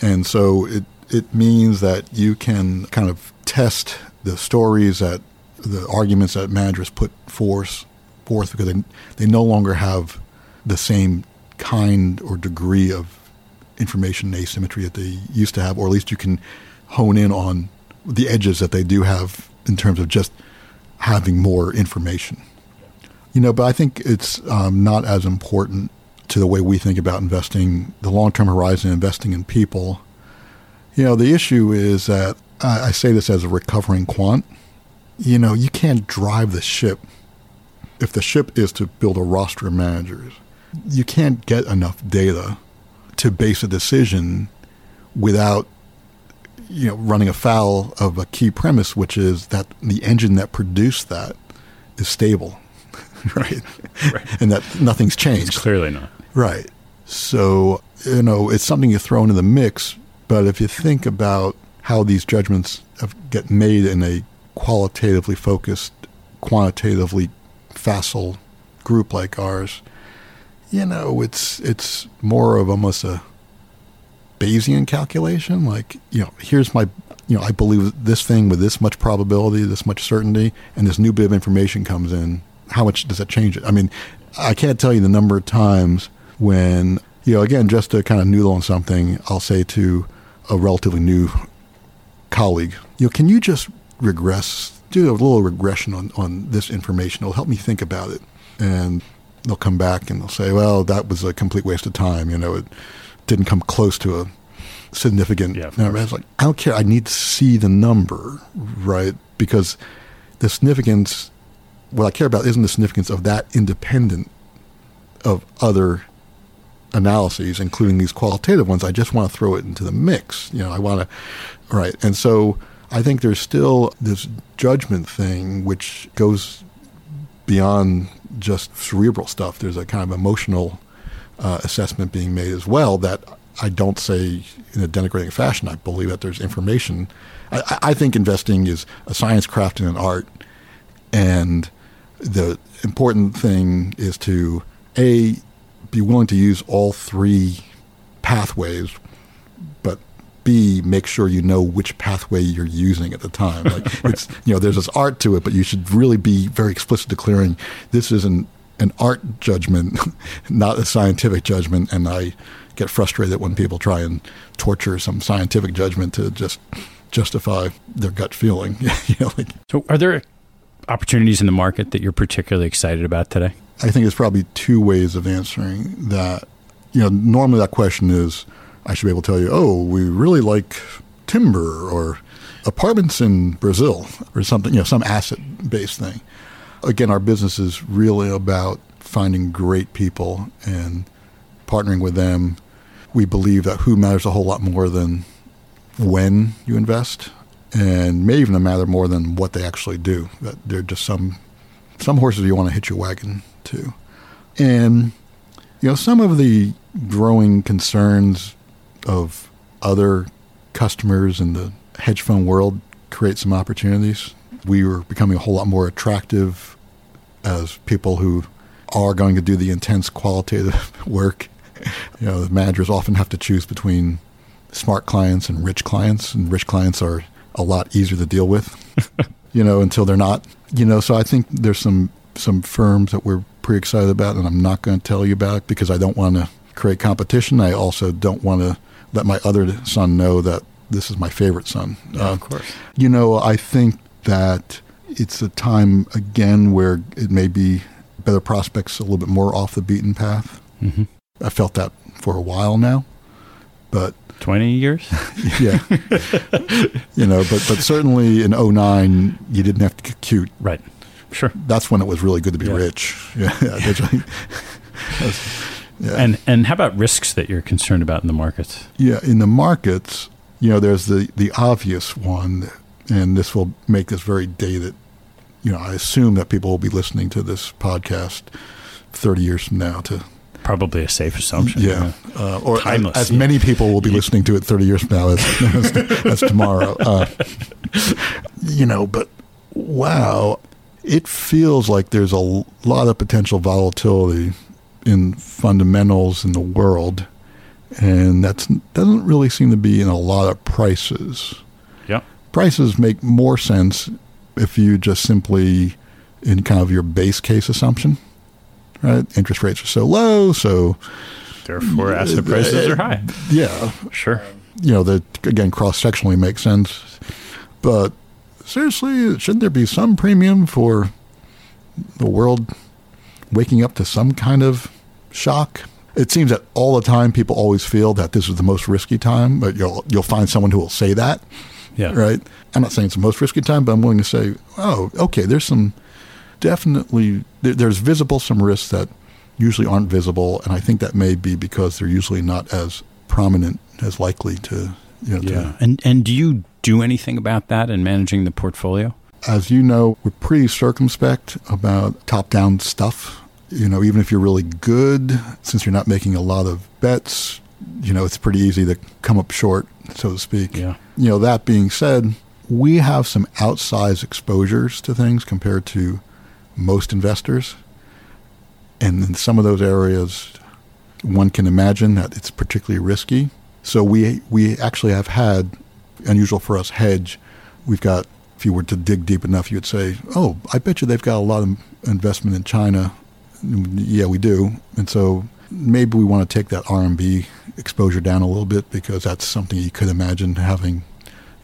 And so it, it means that you can kind of test the stories that the arguments that managers put forth Forth because they, they no longer have the same kind or degree of information asymmetry that they used to have, or at least you can hone in on the edges that they do have in terms of just having more information. You know, but I think it's um, not as important to the way we think about investing, the long-term horizon, investing in people. You know, the issue is that, I, I say this as a recovering quant, you know, you can't drive the ship. If the ship is to build a roster of managers, you can't get enough data to base a decision without, you know, running afoul of a key premise, which is that the engine that produced that is stable. right? Right. And that nothing's changed. It's clearly not. Right. So, you know, it's something you throw into the mix, but if you think about how these judgments have, get made in a qualitatively focused, quantitatively facile group like ours, you know, it's it's more of almost a Bayesian calculation. Like, you know, here's my, you know, I believe this thing with this much probability, this much certainty, and this new bit of information comes in. How much does that change it? I mean, I can't tell you the number of times when, you know, again, just to kind of noodle on something, I'll say to a relatively new colleague, you know, can you just regress, do a little regression on, on this information? It'll help me think about it. And they'll come back and they'll say, well, that was a complete waste of time. You know, it didn't come close to a significant yeah, number. I was like, I don't care. I need to see the number, right? Because the significance, what I care about isn't the significance of that independent of other analyses, including these qualitative ones. I just want to throw it into the mix. You know, I want to, right. And so I think there's still this judgment thing which goes beyond just cerebral stuff. There's a kind of emotional uh, assessment being made as well that I don't say in a denigrating fashion. I believe that there's information. I, I think investing is a science, craft, and an art. And the important thing is to, A, be willing to use all three pathways, but B, make sure you know which pathway you're using at the time. Like right. It's, you know, there's this art to it, but you should really be very explicit declaring this is an, an art judgment, not a scientific judgment. And I get frustrated when people try and torture some scientific judgment to just justify their gut feeling. You know, like, so are there opportunities in the market that you're particularly excited about today? I think there's probably two ways of answering that. You know, normally that question is, I should be able to tell you, oh, we really like timber or apartments in Brazil or something, you know, some asset-based thing. Again, our business is really about finding great people and partnering with them. We believe that who matters a whole lot more than when you invest, and may even matter more than what they actually do. That they're just some some horses you want to hitch your wagon to. And, you know, some of the growing concerns of other customers in the hedge fund world create some opportunities. We are becoming a whole lot more attractive as people who are going to do the intense qualitative work. You know, the managers often have to choose between smart clients and rich clients, and rich clients are a lot easier to deal with, you know, until they're not. You know, so I think there's some some firms that we're pretty excited about, and I'm not going to tell you about it because I don't want to create competition. I also don't want to let my other son know that this is my favorite son. Yeah, uh, of course. You know, I think that it's a time, again, where it may be better prospects a little bit more off the beaten path. Mm-hmm. I felt that for a while now, but twenty years? Yeah. You know, but, but certainly in oh nine, you didn't have to get cute. Right. Sure. That's when it was really good to be yeah. rich. Yeah. Yeah. Yeah. And and how about risks that you're concerned about in the markets? Yeah. In the markets, you know, there's the, the obvious one, and this will make this very dated. You know, I assume that people will be listening to this podcast thirty years from now to... Probably a safe assumption. Yeah. You know? uh, or Timeless, as, as yeah. many people will be listening to it thirty years from now as, as, as tomorrow. Uh, you know, but wow, it feels like there's a lot of potential volatility in fundamentals in the world, and that doesn't really seem to be in a lot of prices. Yeah. Prices make more sense if you just simply in kind of your base case assumption. Right, interest rates are so low, so therefore asset prices uh, are high. Yeah, sure. You know, that again cross-sectionally makes sense, but seriously, shouldn't there be some premium for the world waking up to some kind of shock? It seems that all the time people always feel that this is the most risky time, but you'll you'll find someone who will say that. Yeah. Right. I'm not saying it's the most risky time, but I'm willing to say, oh, okay, there's some. Definitely, there's visible some risks that usually aren't visible, and I think that may be because they're usually not as prominent as likely to. You know, yeah, to, and and do you do anything about that in managing the portfolio? As you know, we're pretty circumspect about top-down stuff. You know, even if you're really good, since you're not making a lot of bets, you know, it's pretty easy to come up short, so to speak. Yeah. You know, that being said, we have some outsized exposures to things compared to most investors. And in some of those areas, one can imagine that it's particularly risky. So we we actually have had, unusual for us, hedge. We've got, if you were to dig deep enough, you would say, oh, I bet you they've got a lot of investment in China. Yeah, we do. And so maybe we want to take that R M B exposure down a little bit because that's something you could imagine having,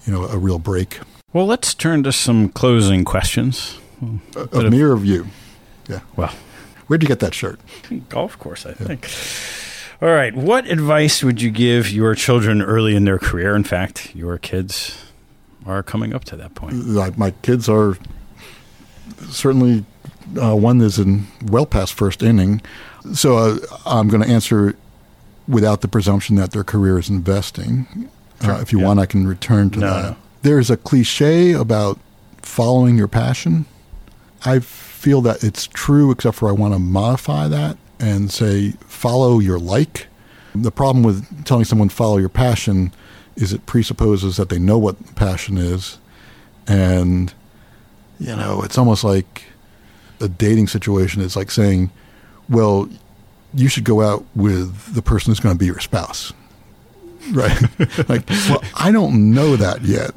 you know, a real break. Well, let's turn to some closing questions. A, a mirror of you. Yeah. Well, where'd you get that shirt? Golf course, I think. Yeah. All right. What advice would you give your children early in their career? In fact, your kids are coming up to that point. Like my kids are certainly... Uh, one is in well past first inning. So uh, I'm going to answer without the presumption that their career is investing. Sure. Uh, if you yeah. want, I can return to no, that. No. There's a cliche about following your passion. I feel that it's true, except for I want to modify that and say, follow your like. The problem with telling someone follow your passion is it presupposes that they know what passion is. And, you know, it's almost like a dating situation is like saying, well, you should go out with the person who's going to be your spouse, right? Like, well, I don't know that yet,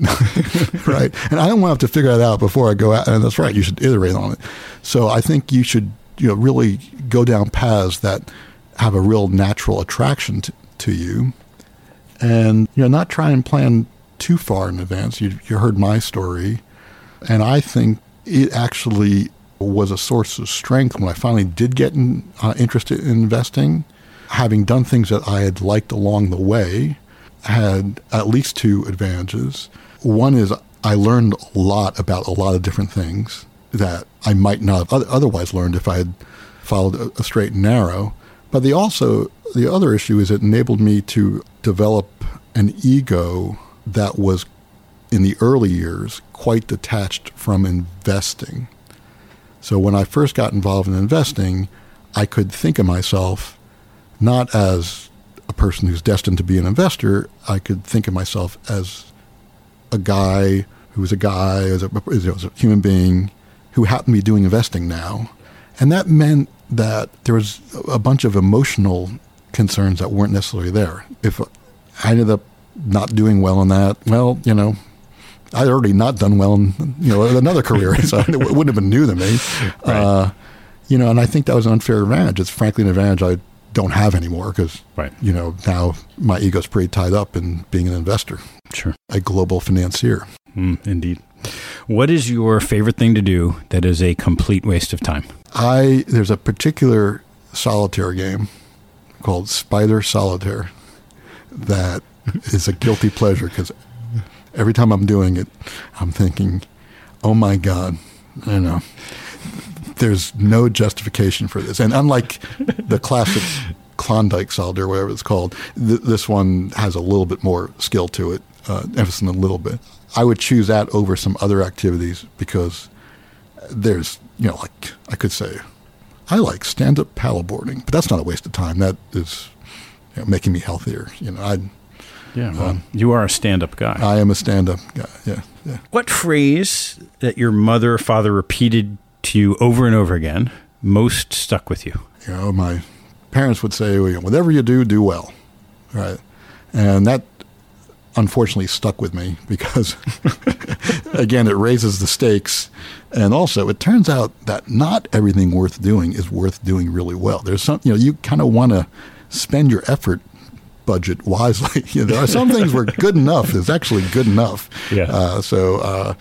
right? And I don't want to have to figure that out before I go out. And that's right, you should iterate on it. So I think you should, you know, really go down paths that have a real natural attraction to, to you, and, you know, not try and plan too far in advance. You, you heard my story, and I think it actually was a source of strength when I finally did get in, uh, interested in investing. Having done things that I had liked along the way had at least two advantages. One is I learned a lot about a lot of different things that I might not have otherwise learned if I had followed a, a straight and narrow. But the also the other issue is it enabled me to develop an ego that was, in the early years, quite detached from investing. So when I first got involved in investing, I could think of myself not as a person who's destined to be an investor. I could think of myself as a guy who was a guy, as a, as a human being who happened to be doing investing now. And that meant that there was a bunch of emotional concerns that weren't necessarily there. If I ended up not doing well in that, well, you know, I'd already not done well in, you know, another career, so it wouldn't have been new to me. Right. Uh, you know, and I think that was an unfair advantage. It's frankly an advantage I don't have anymore because, right. you know, now my ego's pretty tied up in being an investor. Sure. A global financier. Mm, indeed. What is your favorite thing to do that is a complete waste of time? I There's a particular solitaire game called Spider Solitaire that is a guilty pleasure because every time I'm doing it, I'm thinking, oh, my God, you know, there's no justification for this. And unlike the classic Klondike solitaire, whatever it's called, th- this one has a little bit more skill to it, uh, emphasis on a little bit. I would choose that over some other activities because there's, you know, like I could say, I like stand-up paddleboarding, but that's not a waste of time. That is, you know, making me healthier. You know, I'd. Yeah, well, um, you are a stand-up guy. I am a stand-up guy, yeah, yeah. What phrase that your mother or father repeated to you over and over again most stuck with you? You know, my parents would say, whatever you do, do well, right? And that, unfortunately, stuck with me because, again, it raises the stakes. And also, it turns out that not everything worth doing is worth doing really well. There's some, you know, you kind of want to spend your effort budget wisely. You know, there are some things where good enough is actually good enough. Yeah. Uh, so, uh,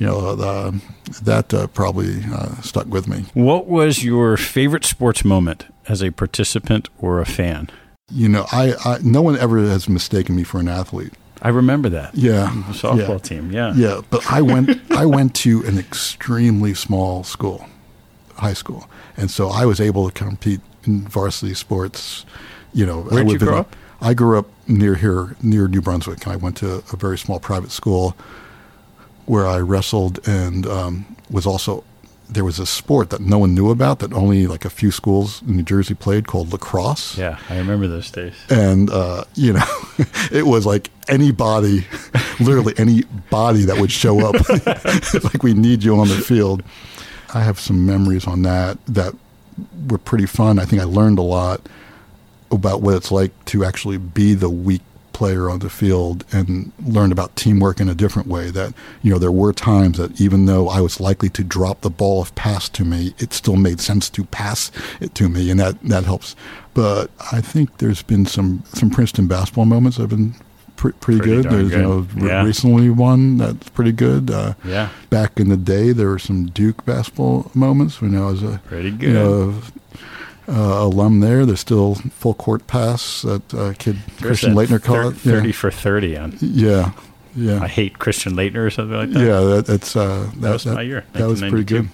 you know, the, that uh, probably uh, stuck with me. What was your favorite sports moment as a participant or a fan? You know, I, I no one ever has mistaken me for an athlete. I remember that. Yeah. The softball yeah. team. Yeah. Yeah. But I went, I went to an extremely small school, high school. And so I was able to compete in varsity sports. You know, where'd you grow up? I grew up near here, near New Brunswick. I went to a very small private school where I wrestled and um, was also, there was a sport that no one knew about that only like a few schools in New Jersey played called lacrosse. Yeah, I remember those days. And, uh, you know, it was like anybody, literally anybody that would show up, like we need you on the field. I have some memories on that that were pretty fun. I think I learned a lot about what it's like to actually be the weak player on the field and learned about teamwork in a different way, that, you know, there were times that even though I was likely to drop the ball if passed to me, it still made sense to pass it to me, and that, that helps. But I think there's been some, some Princeton basketball moments that have been pre- pretty, pretty good. There's good. You know, yeah. recently one that's pretty good. Uh, yeah. Back in the day, there were some Duke basketball moments when I was a pretty good. You know, Uh, alum there. There's still full court pass that uh, kid There's Christian that Leitner called it. Thir- yeah. thirty for thirty on. Yeah, yeah. I hate Christian Leitner or something like that. Yeah, that, that's uh, that, that was that, my year. That was pretty good.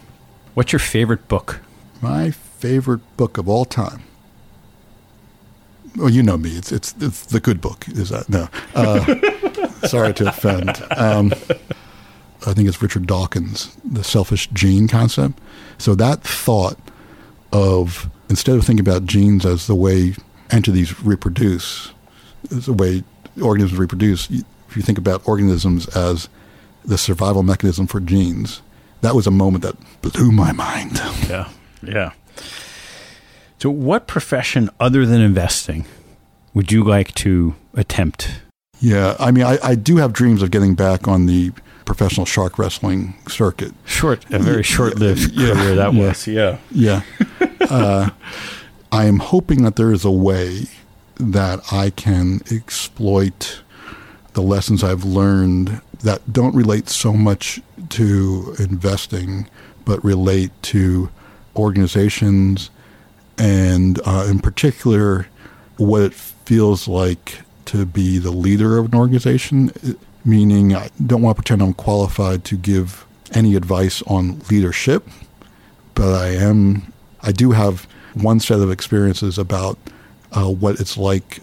What's your favorite book? My favorite book of all time. Well, you know me. It's it's, it's the good book. Is that no? Uh, sorry to offend. Um, I think it's Richard Dawkins, The Selfish Gene Concept. So that thought of, instead of thinking about genes as the way entities reproduce, as the way organisms reproduce, if you think about organisms as the survival mechanism for genes, that was a moment that blew my mind. Yeah, yeah. So what profession other than investing would you like to attempt? Yeah, I mean, I, I do have dreams of getting back on the professional shark wrestling circuit. Short, a very short-lived yeah. career that yeah. was, yeah. Yeah. Uh, I am hoping that there is a way that I can exploit the lessons I've learned that don't relate so much to investing, but relate to organizations and, uh, in particular, what it feels like to be the leader of an organization, meaning I don't want to pretend I'm qualified to give any advice on leadership, but I am... I do have one set of experiences about uh, what it's like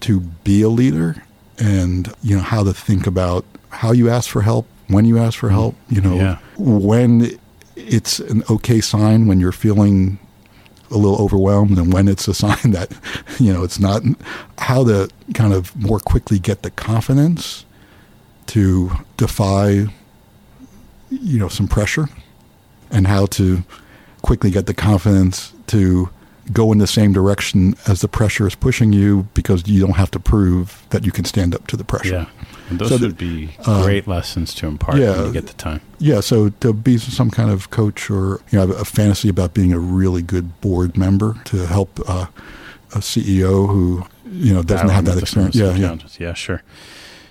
to be a leader, and you know how to think about how you ask for help, when you ask for help. You know yeah. when it's an okay sign when you're feeling a little overwhelmed, and when it's a sign that you know it's not. How to kind of more quickly get the confidence to defy you know some pressure, and how to quickly get the confidence to go in the same direction as the pressure is pushing you, because you don't have to prove that you can stand up to the pressure. Yeah, and those so would the, be uh, great lessons to impart yeah, when you get the time. Yeah, so to be some kind of coach, or you know, I have a fantasy about being a really good board member to help uh, a C E O who you know doesn't have that experience. Yeah, yeah, yeah, sure.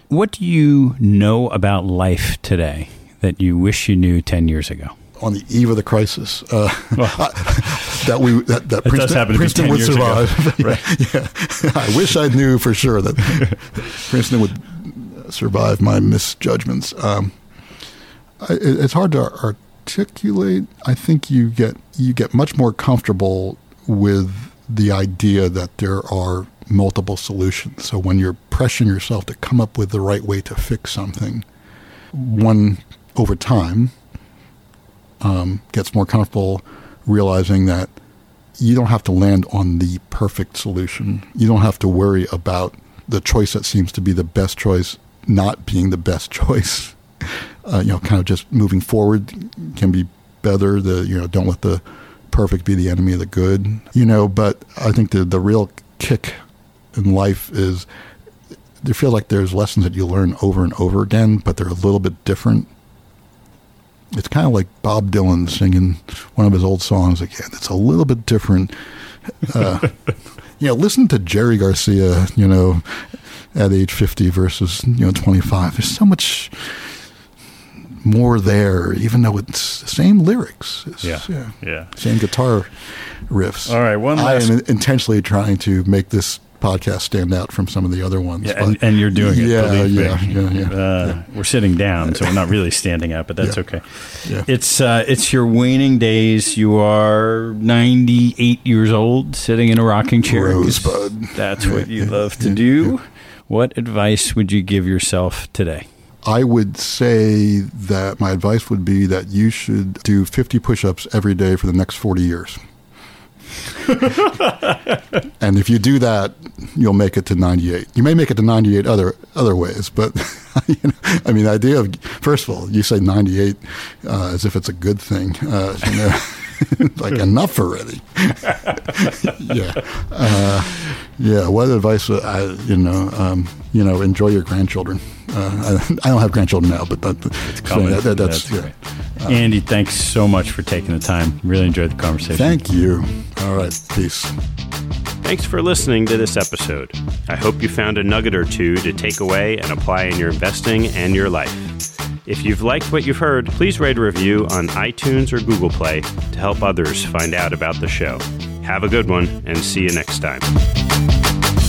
What do you know about life today that you wish you knew ten years ago? On the eve of the crisis, uh, well, that we that, that Princeton, Princeton would survive. Right. yeah, yeah. I wish I knew for sure that Princeton would survive my misjudgments. Um, I, it's hard to articulate. I think you get you get much more comfortable with the idea that there are multiple solutions. So when you're pressuring yourself to come up with the right way to fix something, one over time. Um, gets more comfortable realizing that you don't have to land on the perfect solution. You don't have to worry about the choice that seems to be the best choice not being the best choice. Uh, you know, kind of just moving forward can be better. The you know, don't let the perfect be the enemy of the good. You know, but I think the the real kick in life is you feel like there's lessons that you learn over and over again, but they're a little bit different. It's kind of like Bob Dylan singing one of his old songs again. It's a little bit different. Uh, you know, listen to Jerry Garcia, you know, at age fifty versus, you know, twenty-five. There's so much more there, even though it's the same lyrics. It's, yeah. yeah. Yeah. Same guitar riffs. All right. One last. I am intentionally trying to make this podcast stand out from some of the other ones. Yeah, and, and you're doing it. Yeah, yeah, yeah, yeah, uh, yeah. We're sitting down, so we're not really standing up, but that's yeah. okay. Yeah. It's uh, it's your waning days. You are ninety-eight years old, sitting in a rocking chair. Rosebud. That's what you love to do. What advice would you give yourself today? I would say that my advice would be that you should do fifty push-ups every day for the next forty years. And if you do that, you'll make it to ninety-eight. You may make it to ninety-eight other other ways, but you know, I mean, the idea of, first of all, you say ninety-eight uh, as if it's a good thing. Uh, you know, like, enough already. yeah, uh, yeah. What advice? I, you know, um, you know, enjoy your grandchildren. Uh, I, I don't have grandchildren now, but that, that's, so that, that, that's, that's yeah. uh, Andy, thanks so much for taking the time. Really enjoyed the conversation. Thank you. All right, peace. Thanks for listening to this episode. I hope you found a nugget or two to take away and apply in your investing and your life. If you've liked what you've heard, please rate a review on iTunes or Google Play to help others find out about the show. Have a good one, and see you next time.